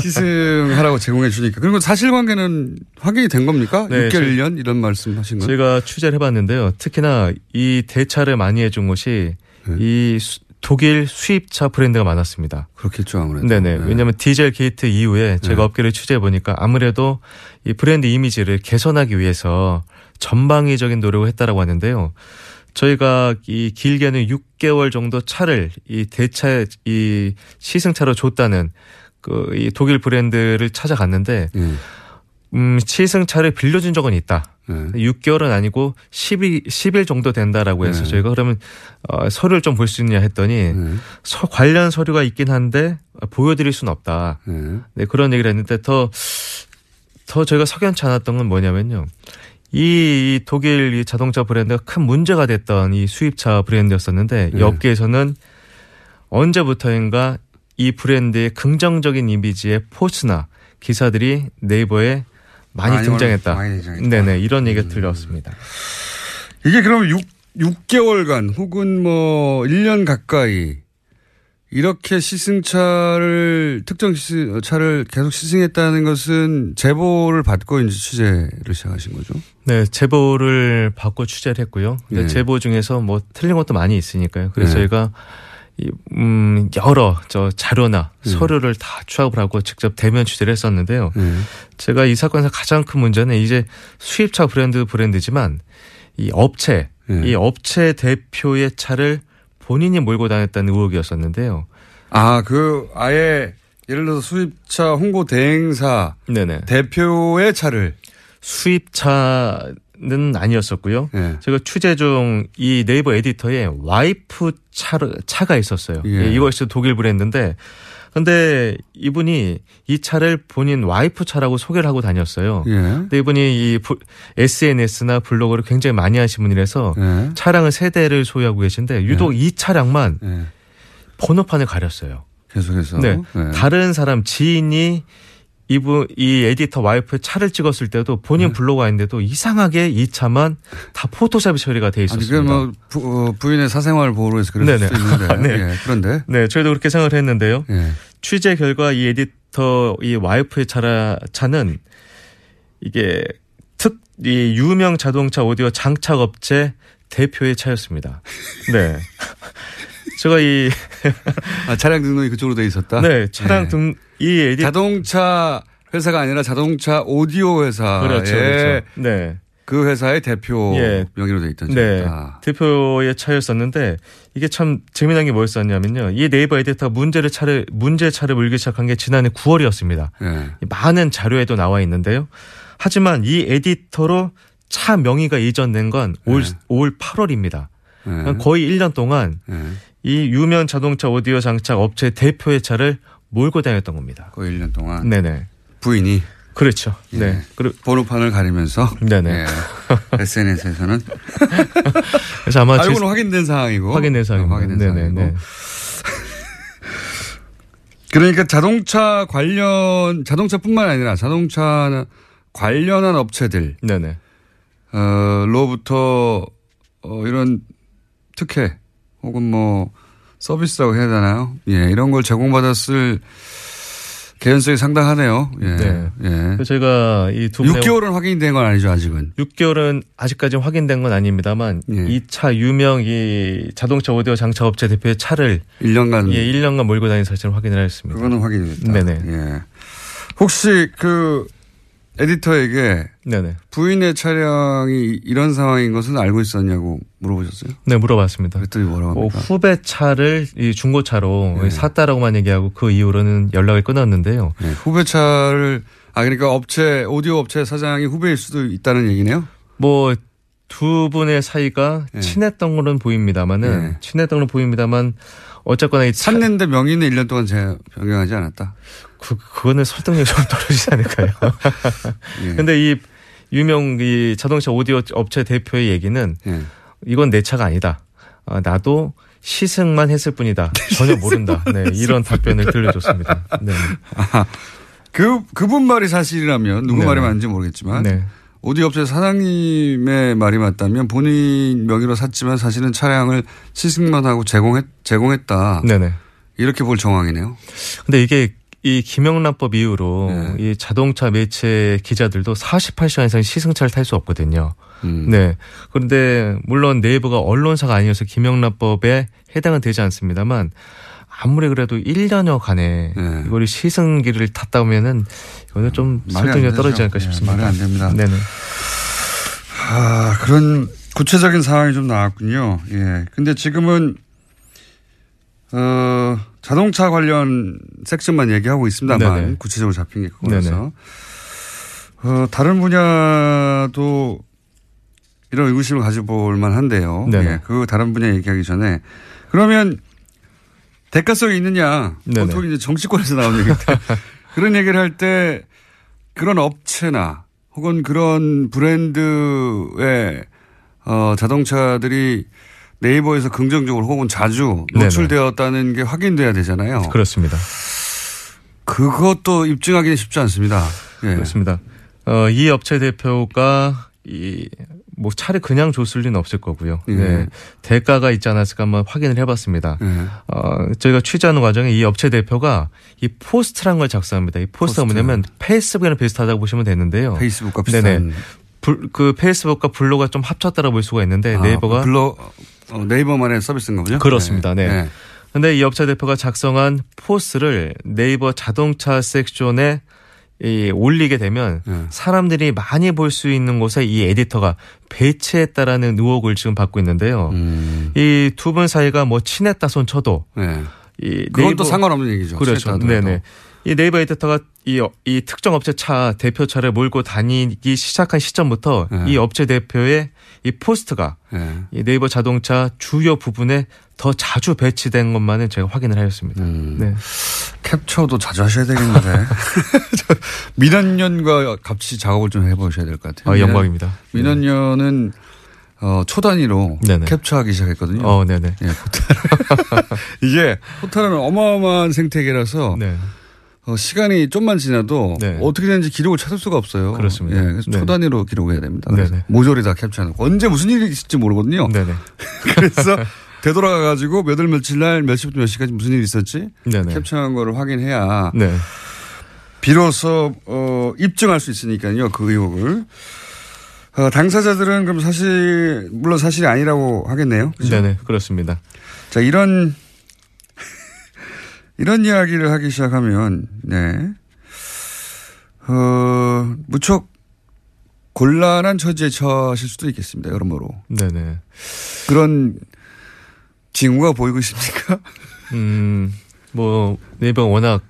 시승하라고 제공해 주니까. 그리고 사실관계는 확인이 된 겁니까? 네, 육 개월 일 년 이런 말씀하신 거예요? 제가 취재를 해봤는데요. 특히나 이 대차를 많이 해준 것이 네. 이 수, 독일 수입차 브랜드가 많았습니다. 그렇겠죠, 아무래도. 네네. 네. 왜냐하면 디젤 게이트 이후에 제가 네. 업계를 취재해 보니까 아무래도 이 브랜드 이미지를 개선하기 위해서 전방위적인 노력을 했다라고 하는데요. 저희가 이 길게는 육 개월 정도 차를 이 대차 이 시승차로 줬다는 그 이 독일 브랜드를 찾아갔는데, 네. 음 시승차를 빌려준 적은 있다. 네. 육 개월은 아니고 십 일, 십 일 정도 된다라고 해서 네. 저희가 그러면 어, 서류를 좀 볼 수 있냐 했더니 네. 서, 관련 서류가 있긴 한데 보여드릴 수는 없다. 네. 네, 그런 얘기를 했는데 더, 더 저희가 석연치 않았던 건 뭐냐면요. 이, 이 독일 이 자동차 브랜드가 큰 문제가 됐던 이 수입차 브랜드였었는데 네. 업계에서는 언제부터인가 이 브랜드의 긍정적인 이미지의 포스나 기사들이 네이버에 많이, 많이 등장했다. 많이 등장했다. 네네. 이런 얘기가 음. 들렸습니다. 이게 그러면 육, 육 개월간 혹은 뭐 일 년 가까이 이렇게 시승차를, 특정 시승차를 계속 시승했다는 것은 제보를 받고 이제 취재를 시작하신 거죠? 네. 제보를 받고 취재를 했고요. 근데 네. 제보 중에서 뭐 틀린 것도 많이 있으니까요. 그래서 네. 저희가 음, 여러 저 자료나 음. 서류를 다 취합을 하고 직접 대면 취재를 했었는데요. 음. 제가 이 사건에서 가장 큰 문제는 이제 수입차 브랜드 브랜드지만 이 업체, 음. 이 업체 대표의 차를 본인이 몰고 다녔다는 의혹이었었는데요. 아, 그 아예 예를 들어서 수입차 홍보 대행사 네네. 대표의 차를. 수입차는 아니었었고요. 네. 제가 취재 중 이 네이버 에디터에 와이프 차, 차가 있었어요. 예. 예, 이것이 독일 브랜드인데 근데 이분이 이 차를 본인 와이프 차라고 소개를 하고 다녔어요. 예. 근데 이분이 이 에스엔에스나 블로그를 굉장히 많이 하신 분이라서 예. 차량을 세 대를 소유하고 계신데 유독 예. 이 차량만 예. 번호판을 가렸어요. 계속해서. 네. 예. 다른 사람 지인이 이분, 이 에디터 와이프의 차를 찍었을 때도 본인 네. 블로그 아닌데도 이상하게 이 차만 다 포토샵이 처리가 돼 있었습니다. 이게 뭐 부, 부인의 사생활 보호로 해서 그랬을 네네. 수 있는데. 네. 예, 그런데. 네. 저희도 그렇게 생각을 했는데요. 예. 취재 결과 이 에디터, 이 와이프의 차라, 차는 이게 특, 이 유명 자동차 오디오 장착업체 대표의 차였습니다. 네. 제가 이 아, 차량 등록이 그쪽으로 돼 있었다. 네, 차량 네. 등 이 에디 자동차 회사가 아니라 자동차 오디오 회사. 그렇죠, 그렇죠. 네, 그 회사의 대표 예. 명의로 돼 있던. 네, 아. 대표의 차였었는데 이게 참 재미난 게 뭐였었냐면요. 이 네이버 에디터가 문제를 차를 문제 차를 물기 시작한 게 지난해 구월이었습니다. 예. 많은 자료에도 나와 있는데요. 하지만 이 에디터로 차 명의가 이전된 건 올 예. 올 팔월입니다. 예. 거의 일 년 동안. 예. 이 유명 자동차 오디오 장착 업체 대표의 차를 몰고 다녔던 겁니다. 거의 일 년 동안. 네네. 부인이. 그렇죠. 예. 네. 그리고 번호판을 가리면서. 네네. 예. 에스엔에스에서는. 그래서 아마 알고는 제... 확인된 상황이고. 확인된 상황이고. 확인된 네네네. 상황이고. 그러니까 자동차 관련 자동차뿐만 아니라 자동차 관련한 업체들. 네네. 어, 로부터 어, 이런 특혜. 혹은 뭐 서비스라고 해야 되나요? 예, 이런 걸 제공받았을 개연성이 상당하네요. 예. 네. 예. 저희가 이 두 분의 육 개월은 확인된 건 아니죠, 아직은. 육 개월은 아직까지 확인된 건 아닙니다만 예. 이 차 유명 이 자동차 오디오 장차 업체 대표의 차를 일 년간 예, 일 년간 몰고 다닌 사실을 확인을 했습니다. 그거는 확인됐다. 네네. 예. 혹시 그 에디터에게 네네. 부인의 차량이 이런 상황인 것은 알고 있었냐고 물어보셨어요? 네, 물어봤습니다. 그랬더니 뭐라고 합니까? 어, 후배 차를 이 중고차로 네. 샀다라고만 얘기하고 그 이후로는 연락을 끊었는데요. 네, 후배 차를 아 그러니까 업체 오디오 업체 사장이 후배일 수도 있다는 얘기네요? 뭐 두 분의 사이가 네. 친했던 걸로는 보입니다만은 네. 친했던 걸로는 보입니다만 어쨌거나 이 샀는데 명의는 일 년 동안 제 변경하지 않았다. 그 그거는 설득력이 좀 떨어지지 않을까요? 그런데 예. 이 유명 이 자동차 오디오 업체 대표의 얘기는 예. 이건 내 차가 아니다. 아, 나도 시승만 했을 뿐이다. 전혀 모른다. 네, 이런 답변을 들려줬습니다. 네. 아, 그 그분 말이 사실이라면 누구 네. 말이 맞는지 모르겠지만 네. 오디오 업체 사장님의 말이 맞다면 본인 명의로 샀지만 사실은 차량을 시승만 하고 제공했 제공했다. 네네. 이렇게 볼 정황이네요. 근데 이게 이 김영란법 이후로 네. 이 자동차 매체 기자들도 사십팔 시간 이상 시승차를 탈 수 없거든요. 음. 네. 그런데 물론 네이버가 언론사가 아니어서 김영란법에 해당은 되지 않습니다만 아무리 그래도 일 년여간에 네. 이걸 시승기를 탔다 보면은 이거는 좀 설득력이 떨어지지 않을까 싶습니다. 네, 말이 안 됩니다. 네네. 아, 그런 구체적인 상황이 좀 나왔군요. 예. 근데 지금은 어, 자동차 관련 섹션만 얘기하고 있습니다만 네네. 구체적으로 잡힌 게 그거라서 어, 다른 분야도 이런 의구심을 가져볼 만한데요. 예, 그 다른 분야 얘기하기 전에 그러면 대가성이 있느냐 네네. 보통 이제 정치권에서 나오는 얘기인데 그런 얘기를 할 때 그런 업체나 혹은 그런 브랜드의 어, 자동차들이 네이버에서 긍정적으로 혹은 자주 노출되었다는 네네. 게 확인돼야 되잖아요. 그렇습니다. 그것도 입증하기는 쉽지 않습니다. 예. 그렇습니다. 어, 이 업체 대표가 이 뭐 차를 그냥 줬을 리는 없을 거고요. 예. 네. 대가가 있지 않았을까 한번 확인을 해봤습니다. 예. 어, 저희가 취재하는 과정에 이 업체 대표가 이 포스트라는 걸 작성합니다. 이 포스트가 포스트. 뭐냐면 페이스북이랑 비슷하다고 보시면 되는데요. 페이스북과 비슷한. 네네. 불, 그 페이스북과 블로그가 좀 합쳤다라고 볼 수가 있는데 아, 네이버가. 블로 어, 네이버만의 서비스인가 보죠? 그렇습니다. 네. 네. 네. 근데 이 업체 대표가 작성한 포스를 네이버 자동차 섹션에 이 올리게 되면 네. 사람들이 많이 볼 수 있는 곳에 이 에디터가 배치했다라는 의혹을 지금 받고 있는데요. 음. 이 두 분 사이가 뭐 친했다 손 쳐도. 네. 이 그건 또 상관없는 얘기죠. 그렇죠. 네네. 이 네이버 에디터가 이, 이 특정 업체 차 대표 차를 몰고 다니기 시작한 시점부터 네. 이 업체 대표의 이 포스트가 네. 이 네이버 자동차 주요 부분에 더 자주 배치된 것만은 제가 확인을 하였습니다. 음. 네. 캡처도 자주 하셔야 되겠는데 민원연과 같이 작업을 좀 해보셔야 될 것 같아요. 아, 영광입니다. 민원연은 네. 어, 초단위로 네네. 캡처하기 시작했거든요. 어, 네네. 예, 포탈. 이게 포탈은 어마어마한 생태계라서. 네. 시간이 좀만 지나도 네. 어떻게 되는지 기록을 찾을 수가 없어요. 그렇습니다. 예, 그래서 네. 초단위로 기록해야 됩니다. 그래서 모조리 다 캡처해놓고 언제 무슨 일이 있을지 모르거든요. 네네. 그래서 되돌아가 가지고 몇 월 며칠 날 몇 시부터 몇 시까지 무슨 일이 있었지 네네. 캡처한 거를 확인해야 네. 비로소 어, 입증할 수 있으니까요. 그 의혹을. 어, 당사자들은 그럼 사실 물론 사실이 아니라고 하겠네요. 그렇죠? 네네. 그렇습니다. 자 이런. 이런 이야기를 하기 시작하면, 네. 어, 무척 곤란한 처지에 처하실 수도 있겠습니다, 여러모로. 네네. 그런 징후가 보이고 있습니까? 음, 뭐, 네이버가 워낙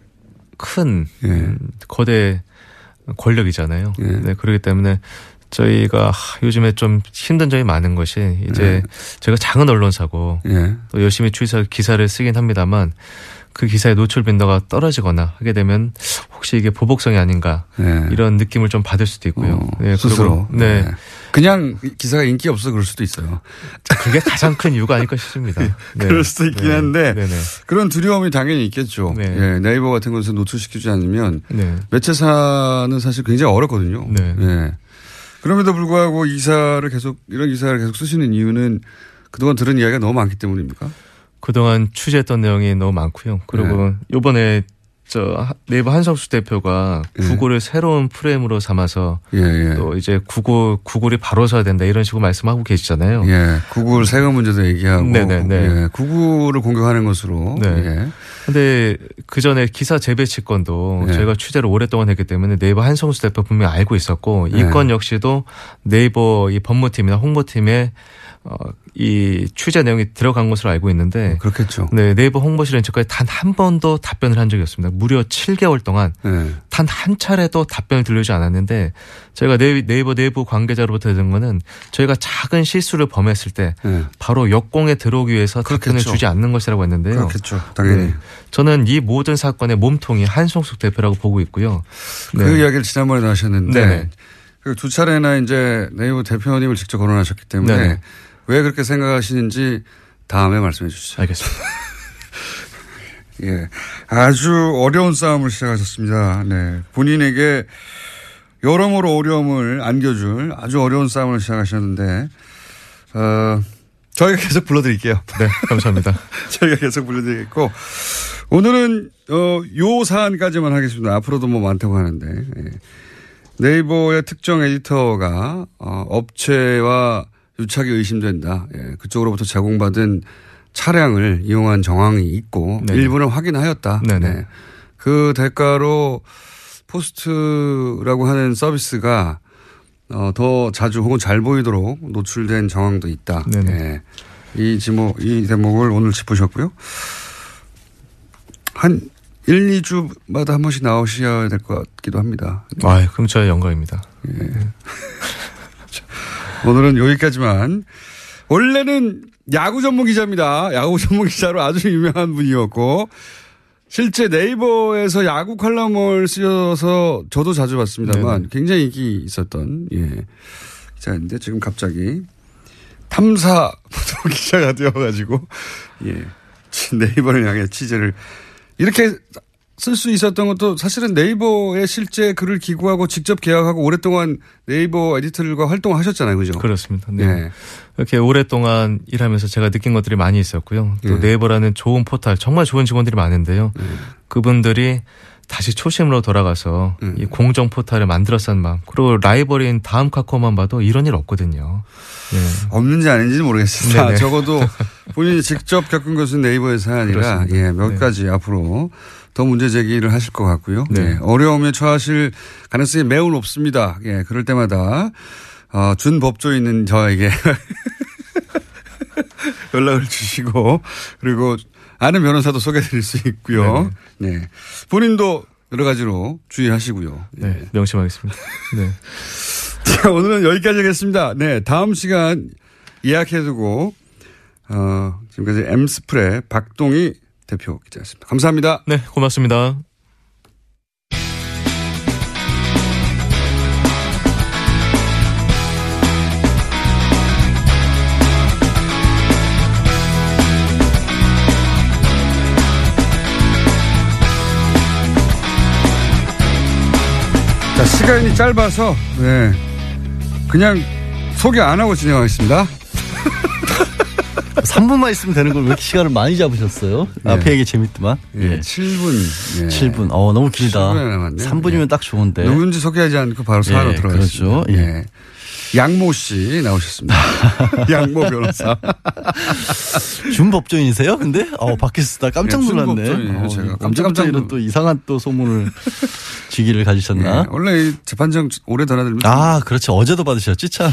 큰, 예. 거대 권력이잖아요. 예. 네, 그렇기 때문에 저희가 요즘에 좀 힘든 점이 많은 것이 이제 예. 제가 작은 언론사고 예. 또 열심히 취사 기사를 쓰긴 합니다만 그 기사의 노출 빈도가 떨어지거나 하게 되면 혹시 이게 보복성이 아닌가 네. 이런 느낌을 좀 받을 수도 있고요. 어, 네, 스스로. 네. 네. 그냥 기사가 인기 없어서 그럴 수도 있어요. 그게 가장 큰 이유가 아닐까 싶습니다. 네. 그럴 수도 있긴 네. 한데 네. 그런 두려움이 당연히 있겠죠. 네. 네. 네이버 같은 곳에서 노출시키지 않으면 네. 매체사는 사실 굉장히 어렵거든요. 네. 네. 그럼에도 불구하고 기사를 계속 이런 기사를 계속 쓰시는 이유는 그동안 들은 이야기가 너무 많기 때문입니까? 그동안 취재했던 내용이 너무 많고요. 그리고 네. 이번에 저 네이버 한석수 대표가 예. 구글을 새로운 프레임으로 삼아서 예, 예. 또 이제 구글 구글이 바로 서야 된다 이런 식으로 말씀하고 계시잖아요. 예, 구글 세금 문제도 얘기하고 네네네. 예, 구글을 공격하는 것으로. 그런데 네. 예. 그 전에 기사 재배치 건도 예. 저희가 취재를 오랫동안 했기 때문에 네이버 한석수 대표 분명히 알고 있었고 예. 이 건 역시도 네이버 이 법무팀이나 홍보팀에 어, 이 취재 내용이 들어간 것으로 알고 있는데 그렇겠죠. 네, 네이버 홍보실은 지금까지 단 한 번도 답변을 한 적이 없습니다. 무려 칠 개월 동안 네. 단 한 차례도 답변을 들려주지 않았는데 저희가 네이버 내부 관계자로부터 들은 거는 저희가 작은 실수를 범했을 때 네. 바로 역공에 들어오기 위해서 그렇겠죠. 답변을 주지 않는 것이라고 했는데요. 그렇겠죠. 당연히. 네, 저는 이 모든 사건의 몸통이 한송숙 대표라고 보고 있고요. 그 네. 이야기를 지난번에 하셨는데 네네. 두 차례나 이제 네이버 대표님을 직접 거론하셨기 때문에 네네. 왜 그렇게 생각하시는지 다음에 말씀해 주시죠. 알겠습니다. 예, 아주 어려운 싸움을 시작하셨습니다. 네, 본인에게 여러모로 어려움을 안겨줄 아주 어려운 싸움을 시작하셨는데 어, 저희가 계속 불러드릴게요. 네, 감사합니다. 저희가 계속 불러드리겠고 오늘은 어, 요 사안까지만 하겠습니다. 앞으로도 뭐 많다고 하는데 예. 네이버의 특정 에디터가 어, 업체와 유착이 의심된다. 예, 그쪽으로부터 제공받은 차량을 이용한 정황이 있고 네네. 일부는 확인하였다. 네. 그 대가로 포스트라고 하는 서비스가 어, 더 자주 혹은 잘 보이도록 노출된 정황도 있다. 예, 이 지목, 이 대목을 오늘 짚으셨고요. 한 일, 이 주마다 한 번씩 나오셔야 될 것 같기도 합니다. 네. 아, 그럼 저의 영광입니다. 예. 오늘은 여기까지만. 원래는 야구 전문 기자입니다. 야구 전문 기자로 아주 유명한 분이었고 실제 네이버에서 야구 칼럼을 쓰셔서 저도 자주 봤습니다만 네네. 굉장히 인기 있었던 예. 기자인데 지금 갑자기 탐사 보도 기자가 되어가지고 예. 네이버를 향해 취재를 이렇게 쓸 수 있었던 것도 사실은 네이버의 실제 글을 기고하고 직접 계약하고 오랫동안 네이버 에디터들과 활동을 하셨잖아요. 그죠? 그렇습니다. 네. 네. 이렇게 오랫동안 일하면서 제가 느낀 것들이 많이 있었고요. 또 네. 네이버라는 좋은 포털, 정말 좋은 직원들이 많은데요. 네. 그분들이 다시 초심으로 돌아가서 네. 이 공정 포털을 만들었던 마음. 그리고 라이벌인 다음 카카오만 봐도 이런 일 없거든요. 네. 없는지 아닌지는 모르겠습니다. 적어도 본인이 직접 겪은 것은 네이버의 사안이라 예, 몇 네. 가지 앞으로 더 문제 제기를 하실 것 같고요. 네. 예, 어려움에 처하실 가능성이 매우 높습니다. 예, 그럴 때마다 어, 준법조인은 저에게 연락을 주시고 그리고 아는 변호사도 소개해드릴 수 있고요. 네. 예, 본인도 여러 가지로 주의하시고요. 예. 네, 명심하겠습니다. 네. 자, 오늘은 여기까지 하겠습니다. 네, 다음 시간 예약해두고 어, 지금까지 엠스플의 박동희 대표 기자였습니다. 감사합니다. 네, 고맙습니다. 자, 시간이 짧아서 네, 그냥 소개 안 하고 진행하겠습니다. 삼 분만 있으면 되는 걸 왜 이렇게 시간을 많이 잡으셨어요? 예. 앞에 얘기 재밌더만. 예. 예. 칠 분. 예. 칠 분. 어, 너무 길다. 삼 분이면 예. 딱 좋은데. 누군지 소개하지 않고 바로 사안으로 예. 들어가겠습니다. 그렇죠. 예. 양모 씨 나오셨습니다. 양모 변호사. 준법조인이세요? 근데? 어, 밖에서 다 깜짝 놀랐네. 예, 어, 제가 깜짝 깜짝 이런 또 이상한 또 소문을 직위를 가지셨나? 예. 원래 재판정 오래 전화들면. 아, 그렇죠. 어제도 받으셨지, 참.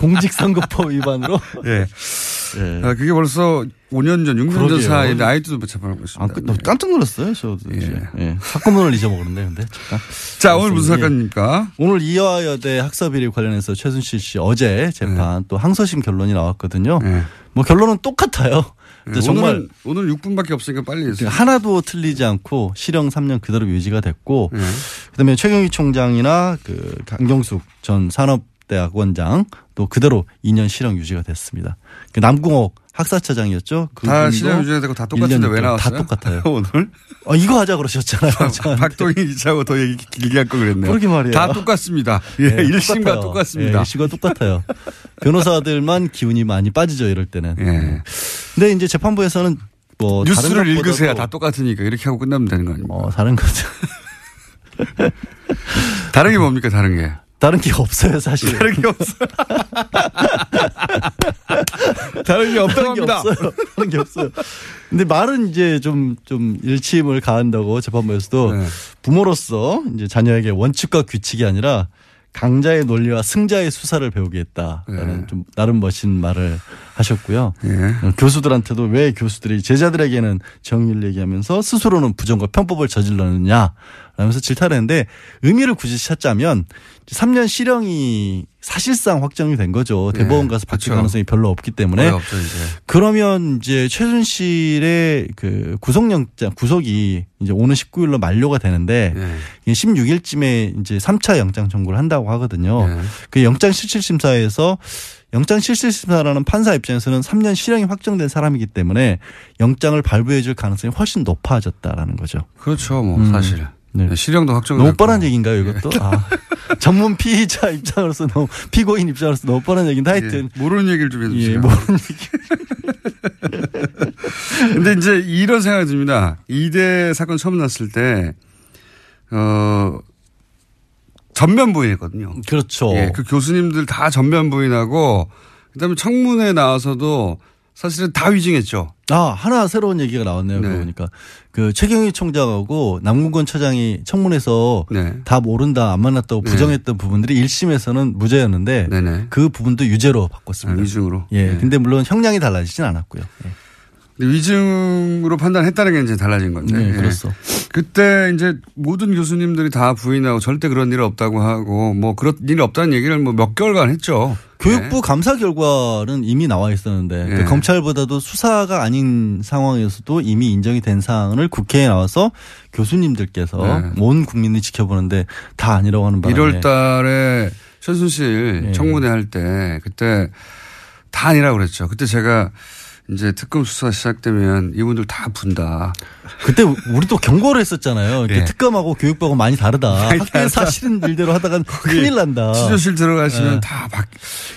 공직선거법 위반으로. 예. 예. 아, 그게 벌써 오 년 전, 육 년 전 사이에 아이디도 재판하고 있습니다. 아, 그, 네. 깜짝 놀랐어요, 저도. 예. 예. 사건문을 잊어먹었네, 근데. 잠깐. 자, 오늘 무슨 사건입니까? 오늘 이화여대 학사비리 관련해서 최순실 씨 어제 재판 예. 또 항소심 결론이 나왔거든요. 예. 뭐 결론은 똑같아요. 네, 정말 오늘 육 분밖에 없으니까 빨리 했어요. 하나도 틀리지 않고 실형 삼 년 그대로 유지가 됐고 네. 그다음에 최경희 총장이나 그 강경숙 전 산업대학원장 또 그대로 이 년 실형 유지가 됐습니다. 그 남궁옥 학사처장이었죠. 그 다 실형 유지가 되고 다 똑같은데 왜 나왔어요? 다 똑같아요. 오늘? 어, 이거 하자 그러셨잖아요. 자, 박동희 기자하고 더 얘기 길게 할 거 그랬네요. 그러게 말이에요. 다 똑같습니다. 예, 네, 일 심과 똑같아요. 똑같습니다. 네, 일 심과 똑같아요. 변호사들만 기운이 많이 빠지죠. 이럴 때는. 예. 네. 근데 이제 재판부에서는 뭐 뉴스를 다른 읽으세요. 다 똑같으니까 이렇게 하고 끝나면 되는 거 아닙니까? 어, 다른 거죠. 다른 게 뭡니까? 다른 게. 다른 게 없어요, 사실. 다른 게 없어요. 다른 게 없다고 합니다. 다른 게 없어요. 근데 말은 이제 좀, 좀 일침을 가한다고 재판부에서도 네. 부모로서 이제 자녀에게 원칙과 규칙이 아니라 강자의 논리와 승자의 수사를 배우게 했다라는 네. 좀 나름 멋진 말을 하셨고요. 네. 교수들한테도 왜 교수들이 제자들에게는 정의를 얘기하면서 스스로는 부정과 편법을 저질렀느냐 라면서 질타를 했는데 의미를 굳이 찾자면 삼 년 실형이 사실상 확정이 된 거죠. 대법원 가서 바뀔 네. 가능성이 별로 없기 때문에. 없죠, 이제. 그러면 이제 최순실의 그 구속영장, 구속이 이제 오는 십구 일로 만료가 되는데 네. 십육 일쯤에 이제 삼 차 영장 청구를 한다고 하거든요. 네. 그 영장 실질심사에서 영장 실질심사라는 판사 입장에서는 삼 년 실형이 확정된 사람이기 때문에 영장을 발부해 줄 가능성이 훨씬 높아졌다라는 거죠. 그렇죠. 뭐 음. 사실. 네. 실형도 확정. 너무 뻔한 얘기인가요, 이것도? 예. 아, 전문 피의자 입장으로서 너무 피고인 입장으로서 너무 뻔한 얘기인데 하여튼 예. 모르는 얘기를 좀 해주세요. 예, 모르는 얘기. 근데 이제 이런 생각이 듭니다. 이대 사건 처음 났을 때 어, 전면 부인했거든요. 그렇죠. 예, 그 교수님들 다 전면 부인하고 그다음에 청문회 나와서도. 사실은 다 위증했죠. 아, 하나 새로운 얘기가 나왔네요. 네. 그러니까 그 최경희 총장하고 남궁건 처장이 청문회에서 네. 다 모른다 안 만났다고 네. 부정했던 부분들이 일 심에서는 무죄였는데 네, 네. 그 부분도 유죄로 바꿨습니다. 아, 위증으로. 예. 네. 근데 물론 형량이 달라지진 않았고요. 예. 근데 위증으로 판단했다는 게 이제 달라진 건데. 네, 그렇소. 예. 그때 이제 모든 교수님들이 다 부인하고 절대 그런 일 없다고 하고 뭐 그런 일 없다는 얘기를 뭐 몇 개월간 했죠. 교육부 네. 감사 결과는 이미 나와 있었는데 네. 그 검찰보다도 수사가 아닌 상황에서도 이미 인정이 된 사항을 국회에 나와서 교수님들께서 네. 온 국민이 지켜보는데 다 아니라고 하는 바람에 일월 달에 최순실 네. 청문회 할 때 그때 다 아니라고 그랬죠. 그때 제가 이제 특검 수사 시작되면 이분들 다 분다. 그때 우리 또 경고를 했었잖아요. 네. 특검하고 교육부하고 많이 다르다. 학교에 사실은 일대로 하다간 큰일 난다. 취조실 들어가시면 네. 다 바...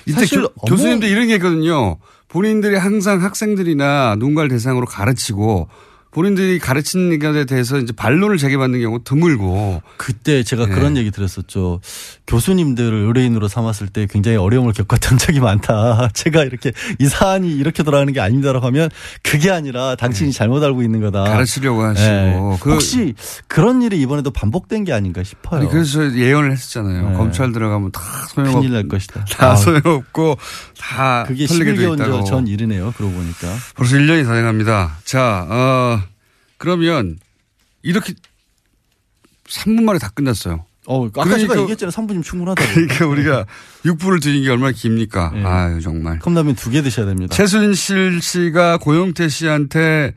이때 교, 교수님들 이런 게 있거든요. 본인들이 항상 학생들이나 누군가를 대상으로 가르치고 본인들이 가르치는 것에 대해서 이제 반론을 제기받는 경우 드물고. 그때 제가 네. 그런 얘기 들었었죠. 교수님들을 의뢰인으로 삼았을 때 굉장히 어려움을 겪었던 적이 많다. 제가 이렇게 이 사안이 이렇게 돌아가는 게 아닙니다라고 하면 그게 아니라 당신이 네. 잘못 알고 있는 거다. 가르치려고 하시고. 네. 그 혹시 그런 일이 이번에도 반복된 게 아닌가 싶어요. 아니 그래서 예언을 했었잖아요. 네. 검찰 들어가면 다 소용없고. 큰일 날 것이다. 다 소용없고 다 그게 십일 개월 전 일이네요. 그러고 보니까. 벌써 일 년이 다 돼갑니다. 자, 어. 그러면 이렇게 삼 분 만에 다 끝났어요. 어, 아까 그러니까 제가 얘기했잖아요. 삼 분이면 충분하다고. 그러니까 우리가 육 분을 드린 게 얼마나 깁니까? 네. 아유 정말. 컵라면 두 개 드셔야 됩니다. 최순실 씨가 고영태 씨한테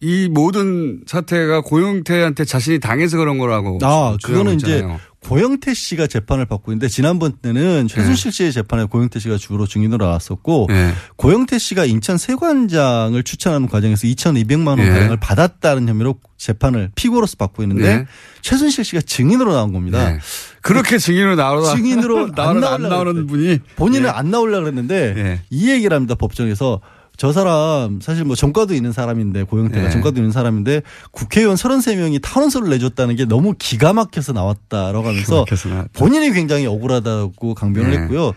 이 모든 사태가 고영태한테 자신이 당해서 그런 거라고. 아, 그거는 있잖아요. 이제 고영태 씨가 재판을 받고 있는데 지난번 때는 최순실 네. 씨의 재판에 고영태 씨가 주로 증인으로 나왔었고 네. 고영태 씨가 인천 세관장을 추천하는 과정에서 이천이백만 원 가량을 네. 받았다는 혐의로 재판을 피고로서 받고 있는데 네. 최순실 씨가 증인으로 나온 겁니다. 네. 그렇게 증인으로 나오라. 증인으로 안, 안 나오는 분이. 본인은 네. 안 나오려고 했는데 네. 이 얘기를 합니다. 법정에서. 저 사람 사실 뭐 전과도 있는 사람인데 고영태가 네. 전과도 있는 사람인데 국회의원 서른세 명이 탄원서를 내줬다는 게 너무 기가 막혀서 나왔다라고 하면서 나왔다. 본인이 굉장히 억울하다고 강변을 네. 했고요.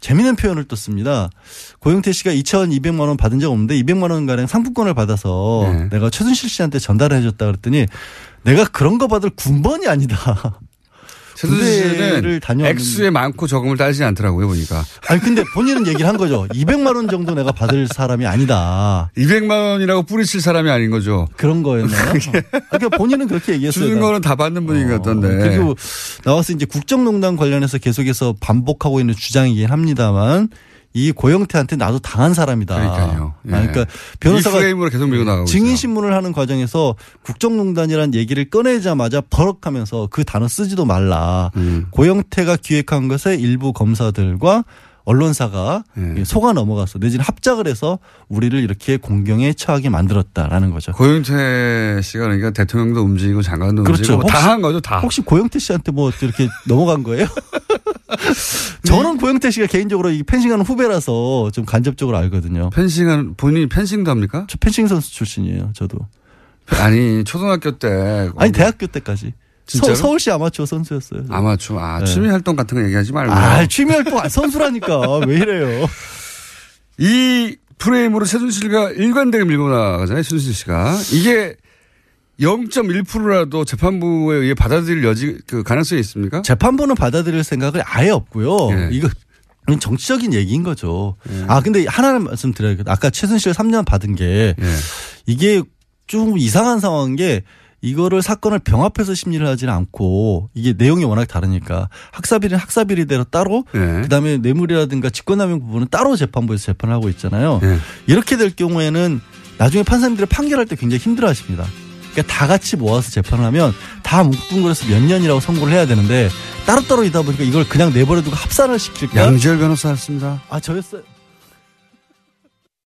재미있는 표현을 또 씁니다. 고영태 씨가 이천이백만 원 받은 적 없는데 이백만 원가량 상품권을 받아서 네. 내가 최순실 씨한테 전달해 줬다 그랬더니 내가 그런 거 받을 군번이 아니다. 최순실은 액수에 많고 적음을 따지지 않더라고요 보니까. 아니 근데 본인은 얘기를 한 거죠. 이백만 원 정도 내가 받을 사람이 아니다. 이백만 원이라고 뿌리칠 사람이 아닌 거죠. 그런 거였나요? 그러니까 본인은 그렇게 얘기했어요. 주는 거는 다 받는 분인 것 같던데. 그리고 나와서 이제 국정농단 관련해서 계속해서 반복하고 있는 주장이긴 합니다만 이 고영태한테 나도 당한 사람이다. 그러니까요. 예. 그러니까 변호사가 프레임으로 계속 밀고 나가고 증인 신문을 하는 과정에서 국정농단이라는 얘기를 꺼내자마자 버럭하면서 그 단어 쓰지도 말라. 음. 고영태가 기획한 것에 일부 검사들과 언론사가 예. 속아 넘어가서 내지는 합작을 해서 우리를 이렇게 공경에 처하게 만들었다라는 거죠. 고영태 씨가 그러니까 대통령도 움직이고 장관도 그렇죠. 움직이고 다 한 거죠. 다. 혹시 고영태 씨한테 뭐 이렇게 넘어간 거예요? 저는 고영태 씨가 개인적으로 이 펜싱하는 후배라서 좀 간접적으로 알거든요. 펜싱하는, 본인이 펜싱도 합니까? 저 펜싱 선수 출신이에요, 저도. 아니, 초등학교 때. 아니, 대학교 때까지. 서, 서울시 아마추어 선수였어요. 아마추어. 아, 네. 취미 활동 같은 거 얘기하지 말고. 아, 취미 활동 선수라니까. 왜 이래요? 이 프레임으로 최순실과 일관되게 밀고 나가잖아요, 최순실 씨가. 이게 영 점 일 퍼센트라도 재판부에 의해 받아들일 여지, 그 가능성이 있습니까? 재판부는 받아들일 생각을 아예 없고요. 네. 이거 정치적인 얘기인 거죠. 네. 아, 근데 하나는 말씀드려야겠다. 아까 최순실 삼 년 받은 게 네. 이게 좀 이상한 상황인 게 이거를 사건을 병합해서 심리를 하지는 않고 이게 내용이 워낙 다르니까 학사비리는 학사비리대로 따로 네. 그다음에 뇌물이라든가 직권남용 부분은 따로 재판부에서 재판을 하고 있잖아요. 네. 이렇게 될 경우에는 나중에 판사님들이 판결할 때 굉장히 힘들어하십니다. 그러니까 다 같이 모아서 재판을 하면 다 뭉뚱그려서 몇 년이라고 선고를 해야 되는데 따로따로 이다 보니까 이걸 그냥 내버려두고 합산을 시킬까. 양지열 변호사 왔습니다. 아, 저였어요.